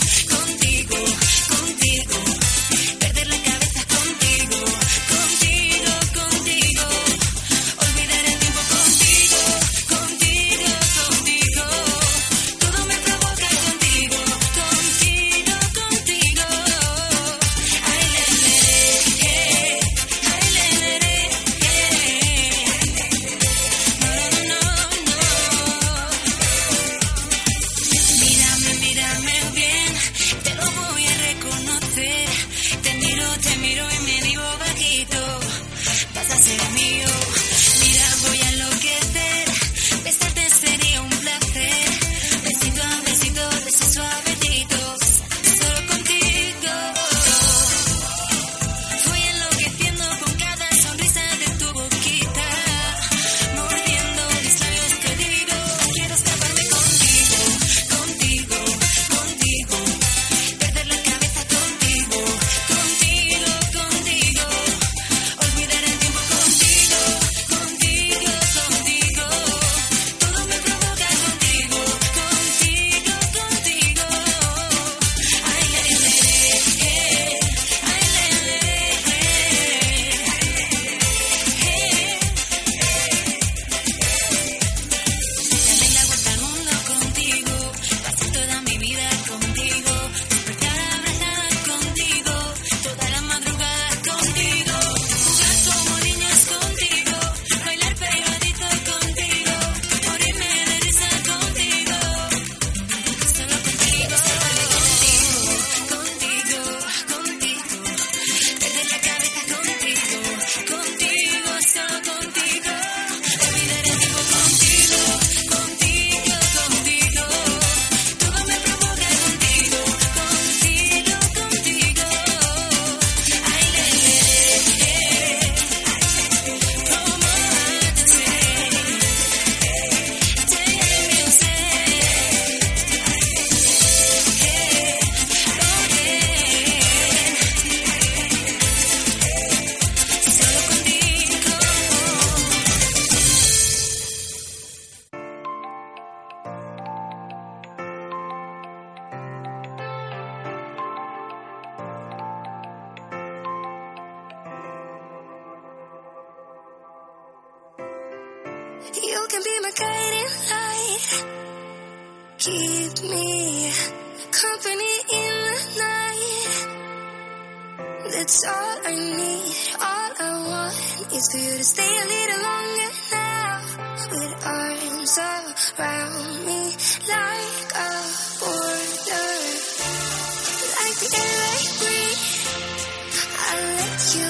You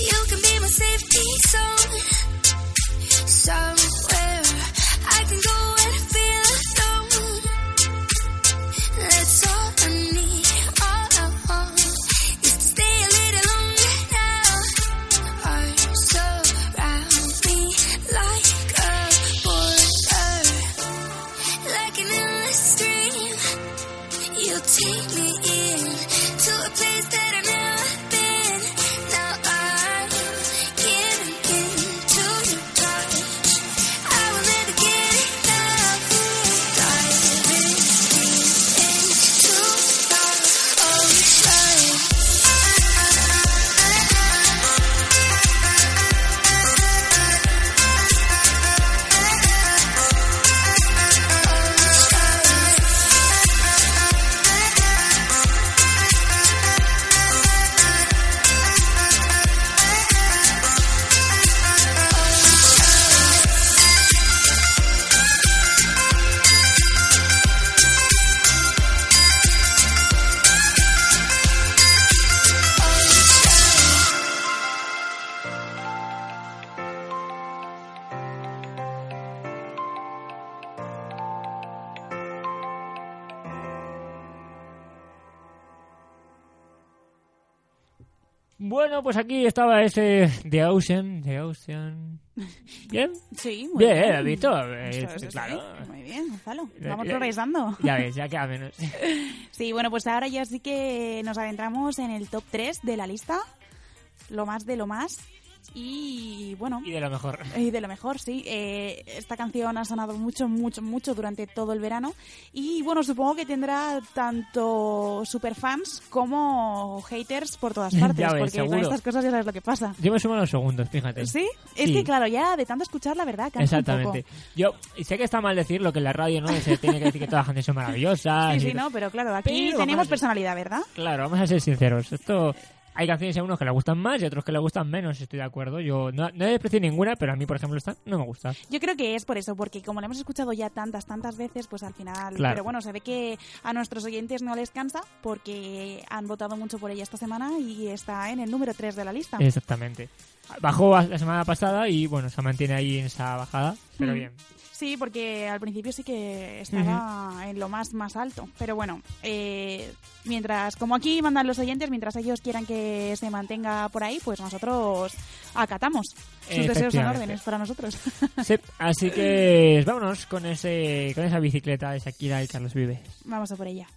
You can be my safety zone. Somewhere I can go and feel alone. That's all I need, all I want is to stay a little longer now. Arms around me like a border, like an endless stream. You take me in to a place that I never. Bueno, pues aquí estaba ese The Ocean, The Ocean. ¿Bien? Sí, muy bien. Bien, ¿has visto? Eso, claro. Sí. Muy bien, Gonzalo. Vamos ya, progresando. Ya ves, ya queda menos. Sí, bueno, pues ahora ya sí que nos adentramos en el top tres de la lista. Lo más de lo más. Y bueno. Y de lo mejor. Y de lo mejor, sí. Eh, esta canción ha sonado mucho, mucho, mucho durante todo el verano. Y bueno, supongo que tendrá tanto superfans como haters por todas partes. Ya ves, porque seguro. Con estas cosas ya sabes lo que pasa. Yo me sumo a los segundos, fíjate. ¿Sí? Es sí. que claro, ya de tanto escuchar la verdad cansa un poco. Exactamente. Yo sé que está mal decirlo, que en la radio no se tiene que decir que todas las canciones son maravillosas. Sí, sí, no, pero claro, aquí pero tenemos ser... personalidad, ¿verdad? Claro, vamos a ser sinceros. Esto... Hay canciones a unos que le gustan más y otros que le gustan menos, estoy de acuerdo. Yo no, no desprecio ninguna, pero a mí, por ejemplo, esta no me gusta. Yo creo que es por eso, porque como la hemos escuchado ya tantas, tantas veces, pues al final... Claro. Pero bueno, se ve que a nuestros oyentes no les cansa porque han votado mucho por ella esta semana y está en el número tres de la lista. Exactamente. Bajó la semana pasada y, bueno, se mantiene ahí en esa bajada, pero mm. bien. Sí, porque al principio sí que estaba uh-huh. en lo más más alto. Pero bueno, eh, mientras, como aquí mandan los oyentes, mientras ellos quieran que se mantenga por ahí, pues nosotros acatamos. Sus deseos son órdenes para nosotros. Sí, así que vámonos con ese con esa bicicleta de Shakira y Carlos Vives. Vamos a por ella.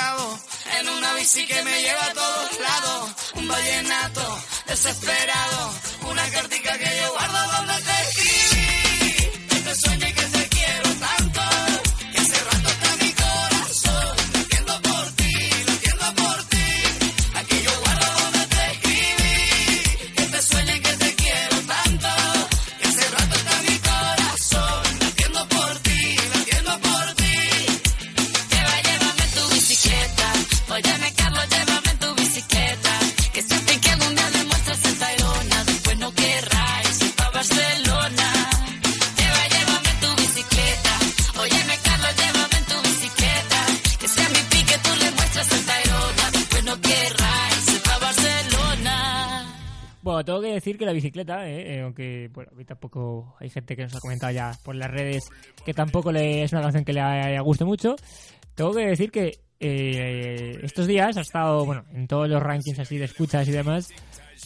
Santiago, en una bici que me lleva a todos lados, un vallenato desesperado, una cartica que yo guardo donde te escribí, que te sueño y que te quiero tanto, que hace rato está mi corazón, lo entiendo por ti, lo entiendo por ti, aquí yo guardo donde te escribí, que te sueño y que te quiero tanto, que hace rato está mi corazón, lo entiendo por ti, lo entiendo por ti. Lleva, llévame en tu bicicleta, voy a me Carlos, llévame en tu bicicleta, que siempre que algún día me muestras en Tayrona, después no querrás ir pa' Barcelona. Lleva, llévame en tu bicicleta, óyeme Carlos, llévame en tu bicicleta, que sea mi pique tú le muestras en Tayrona, después no querrás ir pa' Barcelona. Bueno, tengo que decir que la bicicleta, eh, eh, aunque bueno, tampoco hay gente que nos ha comentado ya por las redes que tampoco le, es una canción que le haya guste mucho, tengo que decir que Eh, estos días ha estado, bueno, en todos los rankings así de escuchas y demás,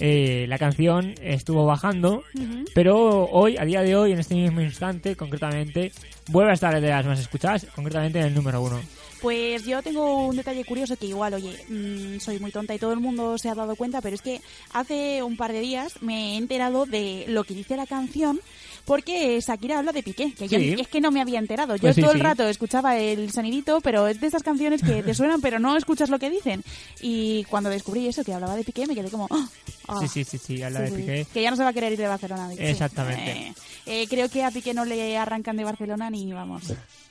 eh, la canción estuvo bajando, uh-huh. pero hoy, a día de hoy, en este mismo instante, concretamente, vuelve a estar de las más escuchadas, concretamente en el número uno. Pues yo tengo un detalle curioso que igual, oye, mmm, soy muy tonta y todo el mundo se ha dado cuenta, pero es que hace un par de días me he enterado de lo que dice la canción, porque Shakira habla de Piqué, que sí. yo es que no me había enterado. Yo pues sí, todo el sí. rato escuchaba el sonidito, pero es de esas canciones que te suenan, pero no escuchas lo que dicen. Y cuando descubrí eso, que hablaba de Piqué, me quedé como... Oh, oh. Sí, sí, sí, sí, habla sí, de sí. Piqué. Que ya no se va a querer ir de Barcelona. ¿Sí? Exactamente. Eh, eh, creo que a Piqué no le arrancan de Barcelona ni vamos...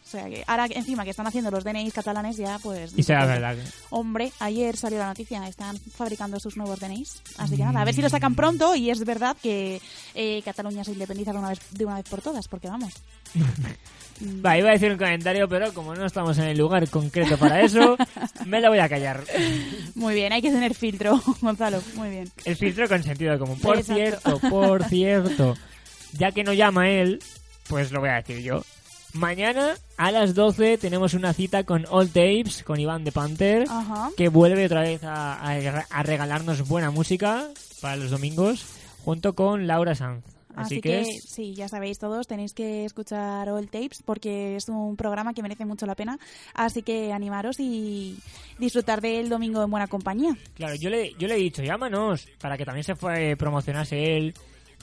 O sea que ahora encima que están haciendo los D N Is catalanes ya pues... Y sea verdad. Hombre, ayer salió la noticia, están fabricando sus nuevos D N Is, así que mm. nada, a ver si lo sacan pronto y es verdad que eh, Cataluña se independiza de una vez, de una vez por todas, porque vamos... Va, iba a decir un comentario, pero como no estamos en el lugar concreto para eso, me lo voy a callar. Muy bien, hay que tener filtro, Gonzalo, muy bien. El filtro con sentido común. Por Exacto. cierto, por cierto, ya que no llama él, pues lo voy a decir yo. Mañana a las doce tenemos una cita con Old Tapes, con Iván de Panther, Ajá. que vuelve otra vez a, a, a regalarnos buena música para los domingos, junto con Laura Sanz. Así, Así que, que sí, ya sabéis todos, tenéis que escuchar Old Tapes porque es un programa que merece mucho la pena. Así que animaros y disfrutar del domingo en buena compañía. Claro, yo le, yo le he dicho, llámanos, para que también se fue, promocionase él.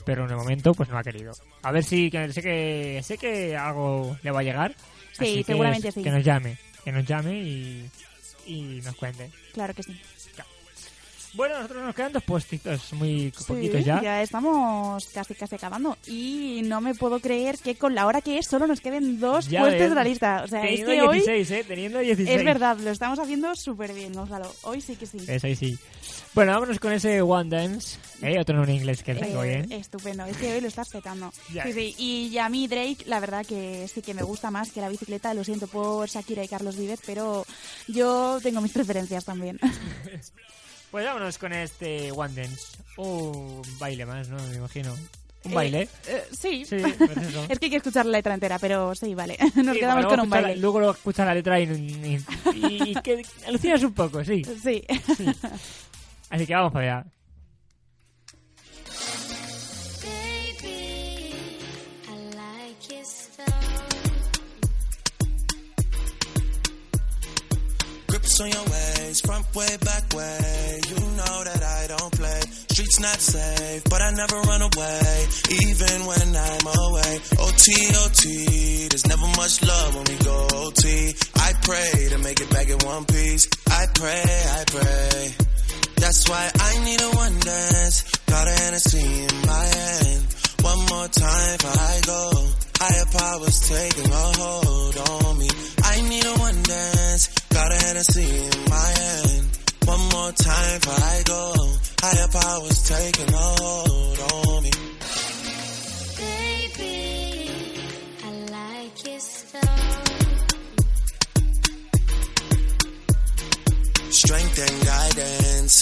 Pero en el momento pues no ha querido. A ver si que, sé que sé que algo le va a llegar. Sí, así seguramente que, sí. Que nos llame, que nos llame y, y nos cuente. Claro que sí. Claro. Bueno, nosotros nos quedan dos puestitos, muy sí, poquitos ya. Ya estamos casi casi acabando y no me puedo creer que con la hora que es solo nos queden dos ya puestos ves. de la lista. O sea, teniendo es que dieciséis, hoy eh, teniendo dieciséis. Es verdad, lo estamos haciendo súper bien, Gonzalo. Hoy sí que sí. Es ahí sí. Bueno, vámonos con ese One Dance, ¿eh? Otro nombre inglés que tengo hoy, ¿eh? Estupendo, es que hoy lo estás petando. Yeah. Sí, sí. Y ya a mí Drake, la verdad que sí que me gusta más que la bicicleta, lo siento por Shakira y Carlos Vives, pero yo tengo mis preferencias también. Pues vámonos con este One Dance, un baile más, ¿no? Me imagino. ¿Un eh, baile? Eh, sí, sí pues eso. Es que hay que escuchar la letra entera, pero sí, vale, nos sí, quedamos bueno, con un baile. La, luego lo escuchas la letra y, y, y, y que alucinas un poco, sí. Sí. Sí. Así que vamos para allá. Grips on your ways, front way, back way. You know that I don't play. Streets not safe, but I never run away. Even when I'm away. O T, O T, there's never much love when we go O T. I pray to make it back in one piece. I pray, I pray. That's why I need a one dance, got a Hennessy in my hand, one more time before I go, higher powers taking a hold on me, I need a one dance, got a Hennessy in my hand, one more time before I go, higher powers taking a hold on me. Baby, I like your style. Strength and guidance,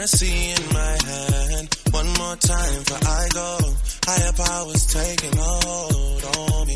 Hennessy in my hand. One more time for I go. Higher powers taking hold on me.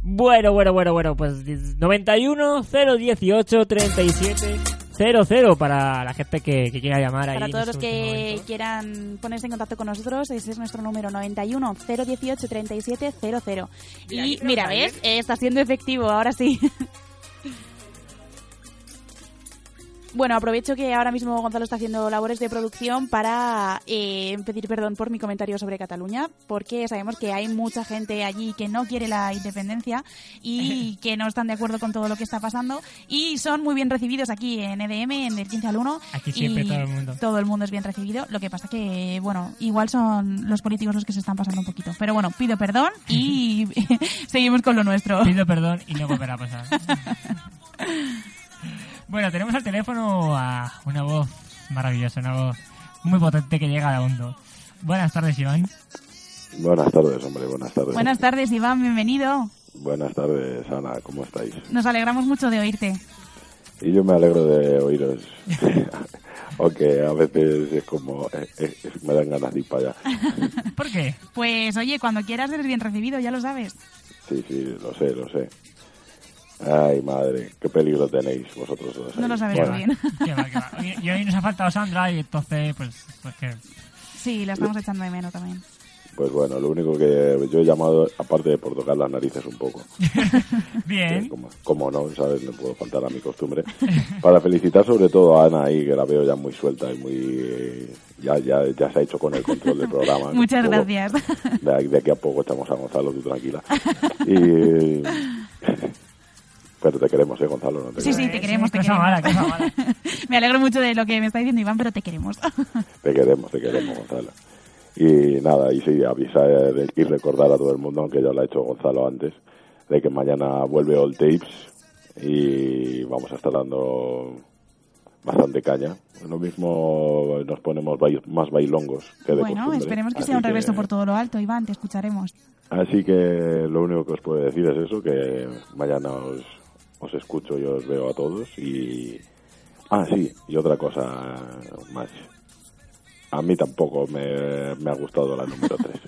Bueno, bueno, bueno, bueno, pues noventa y uno, cero dieciocho, treinta y siete, cero cero para la gente que, que quiera llamar. Para ahí todos los que quieran ponerse en contacto con nosotros, ese es nuestro número, noventa y uno, cero dieciocho, treinta y siete, cero cero. Y mira, ¿ves? Eh, está siendo efectivo, ahora sí. Bueno, aprovecho que ahora mismo Gonzalo está haciendo labores de producción para eh, pedir perdón por mi comentario sobre Cataluña, porque sabemos que hay mucha gente allí que no quiere la independencia y que no están de acuerdo con todo lo que está pasando, y son muy bien recibidos aquí en E D M, en el quince al uno. Aquí siempre todo el mundo. Todo el mundo es bien recibido, lo que pasa que, bueno, igual son los políticos los que se están pasando un poquito. Pero bueno, pido perdón y seguimos con lo nuestro. Pido perdón y no volverá a pasar. Bueno, tenemos al teléfono a una voz maravillosa, una voz muy potente que llega a hondo. Buenas tardes, Iván. Buenas tardes, hombre, buenas tardes. Buenas tardes, Iván, bienvenido. Buenas tardes, Ana, ¿cómo estáis? Nos alegramos mucho de oírte. Y yo me alegro de oíros, aunque a veces es como, es, es, me dan ganas de ir para allá. ¿Por qué? Pues, oye, cuando quieras eres bien recibido, ya lo sabes. Sí, sí, lo sé, lo sé. Ay, madre, qué peligro tenéis vosotros dos. No lo sabéis bien. Qué va, qué va. Y hoy nos ha faltado Sandra y entonces, pues, pues que... Sí, la estamos echando de menos también. Pues bueno, lo único que yo he llamado, aparte de por tocar las narices un poco. Bien. Como, como no, ¿sabes? No puedo faltar a mi costumbre. Para felicitar sobre todo a Ana ahí, que la veo ya muy suelta y muy... Ya, ya, ya se ha hecho con el control del programa. Muchas poco, gracias. De, de aquí a poco echamos a Gonzalo, tú tranquila. Y... Pero te queremos, ¿eh, Gonzalo? No te sí, queremos. sí, te queremos, te queremos. Mala, mala. Me alegro mucho de lo que me está diciendo Iván, pero te queremos. Te queremos, te queremos, Gonzalo. Y nada, y sí, avisar y recordar a todo el mundo, aunque ya lo ha hecho Gonzalo antes, de que mañana vuelve Old Tapes y vamos a estar dando bastante caña. Lo mismo nos ponemos bail- más bailongos que de bueno, costumbre. Bueno, esperemos que Así sea un regreso que... por todo lo alto, Iván, te escucharemos. Así que lo único que os puedo decir es eso, que mañana os... Os escucho y os veo a todos y... Ah, sí, y otra cosa más. A mí tampoco me, me ha gustado la número tres.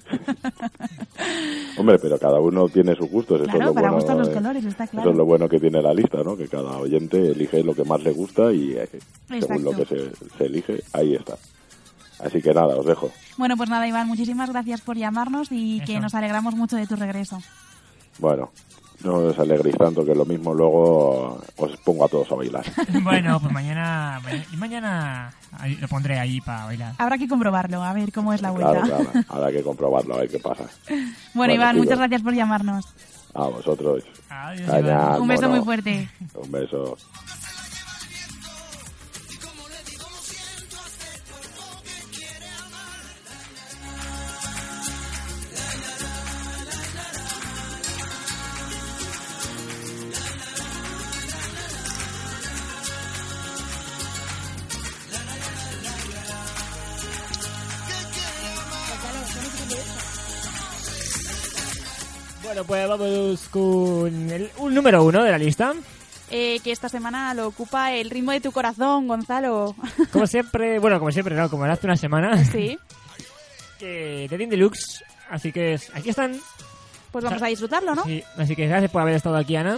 Hombre, pero cada uno tiene sus gustos. Claro, eso es lo para bueno, gustos los eh, colores, está claro. Eso es lo bueno que tiene la lista, ¿no? Que cada oyente elige lo que más le gusta y eh, según lo que se, se elige, ahí está. Así que nada, os dejo. Bueno, pues nada, Iván, muchísimas gracias por llamarnos y eso. Que nos alegramos mucho de tu regreso. Bueno... No os alegréis tanto, que lo mismo luego os pongo a todos a bailar. Bueno, pues mañana mañana lo pondré ahí para bailar. Habrá que comprobarlo, a ver cómo es la vuelta. Claro, claro, habrá que comprobarlo, a ver qué pasa. Bueno, bueno Iván, chicos, muchas gracias por llamarnos. A vosotros. Adiós, Caña, un beso mono. Muy fuerte. Un beso. Bueno, pues vamos con el un número uno de la lista. eh, que esta semana lo ocupa El ritmo de tu corazón, Gonzalo. Como siempre, bueno, como siempre, no, como era hace una semana. Sí. Que te den Deluxe, así que aquí están. Pues vamos a disfrutarlo, ¿no? Sí, así que gracias por haber estado aquí, Ana.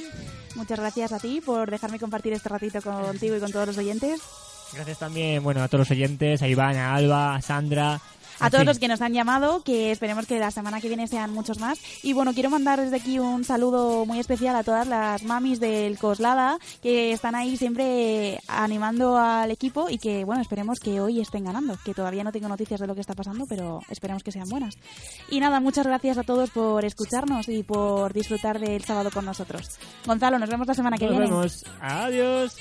Muchas gracias a ti por dejarme compartir este ratito contigo y con todos los oyentes. Gracias también, bueno, a todos los oyentes, a Iván, a Alba, a Sandra... A todos los que nos han llamado, que esperemos que la semana que viene sean muchos más. Y bueno, quiero mandar desde aquí un saludo muy especial a todas las mamis del Coslada, que están ahí siempre animando al equipo y que, bueno, esperemos que hoy estén ganando, que todavía no tengo noticias de lo que está pasando, pero esperemos que sean buenas. Y nada, muchas gracias a todos por escucharnos y por disfrutar del sábado con nosotros. Gonzalo, nos vemos la semana que viene. Nos vemos. Adiós.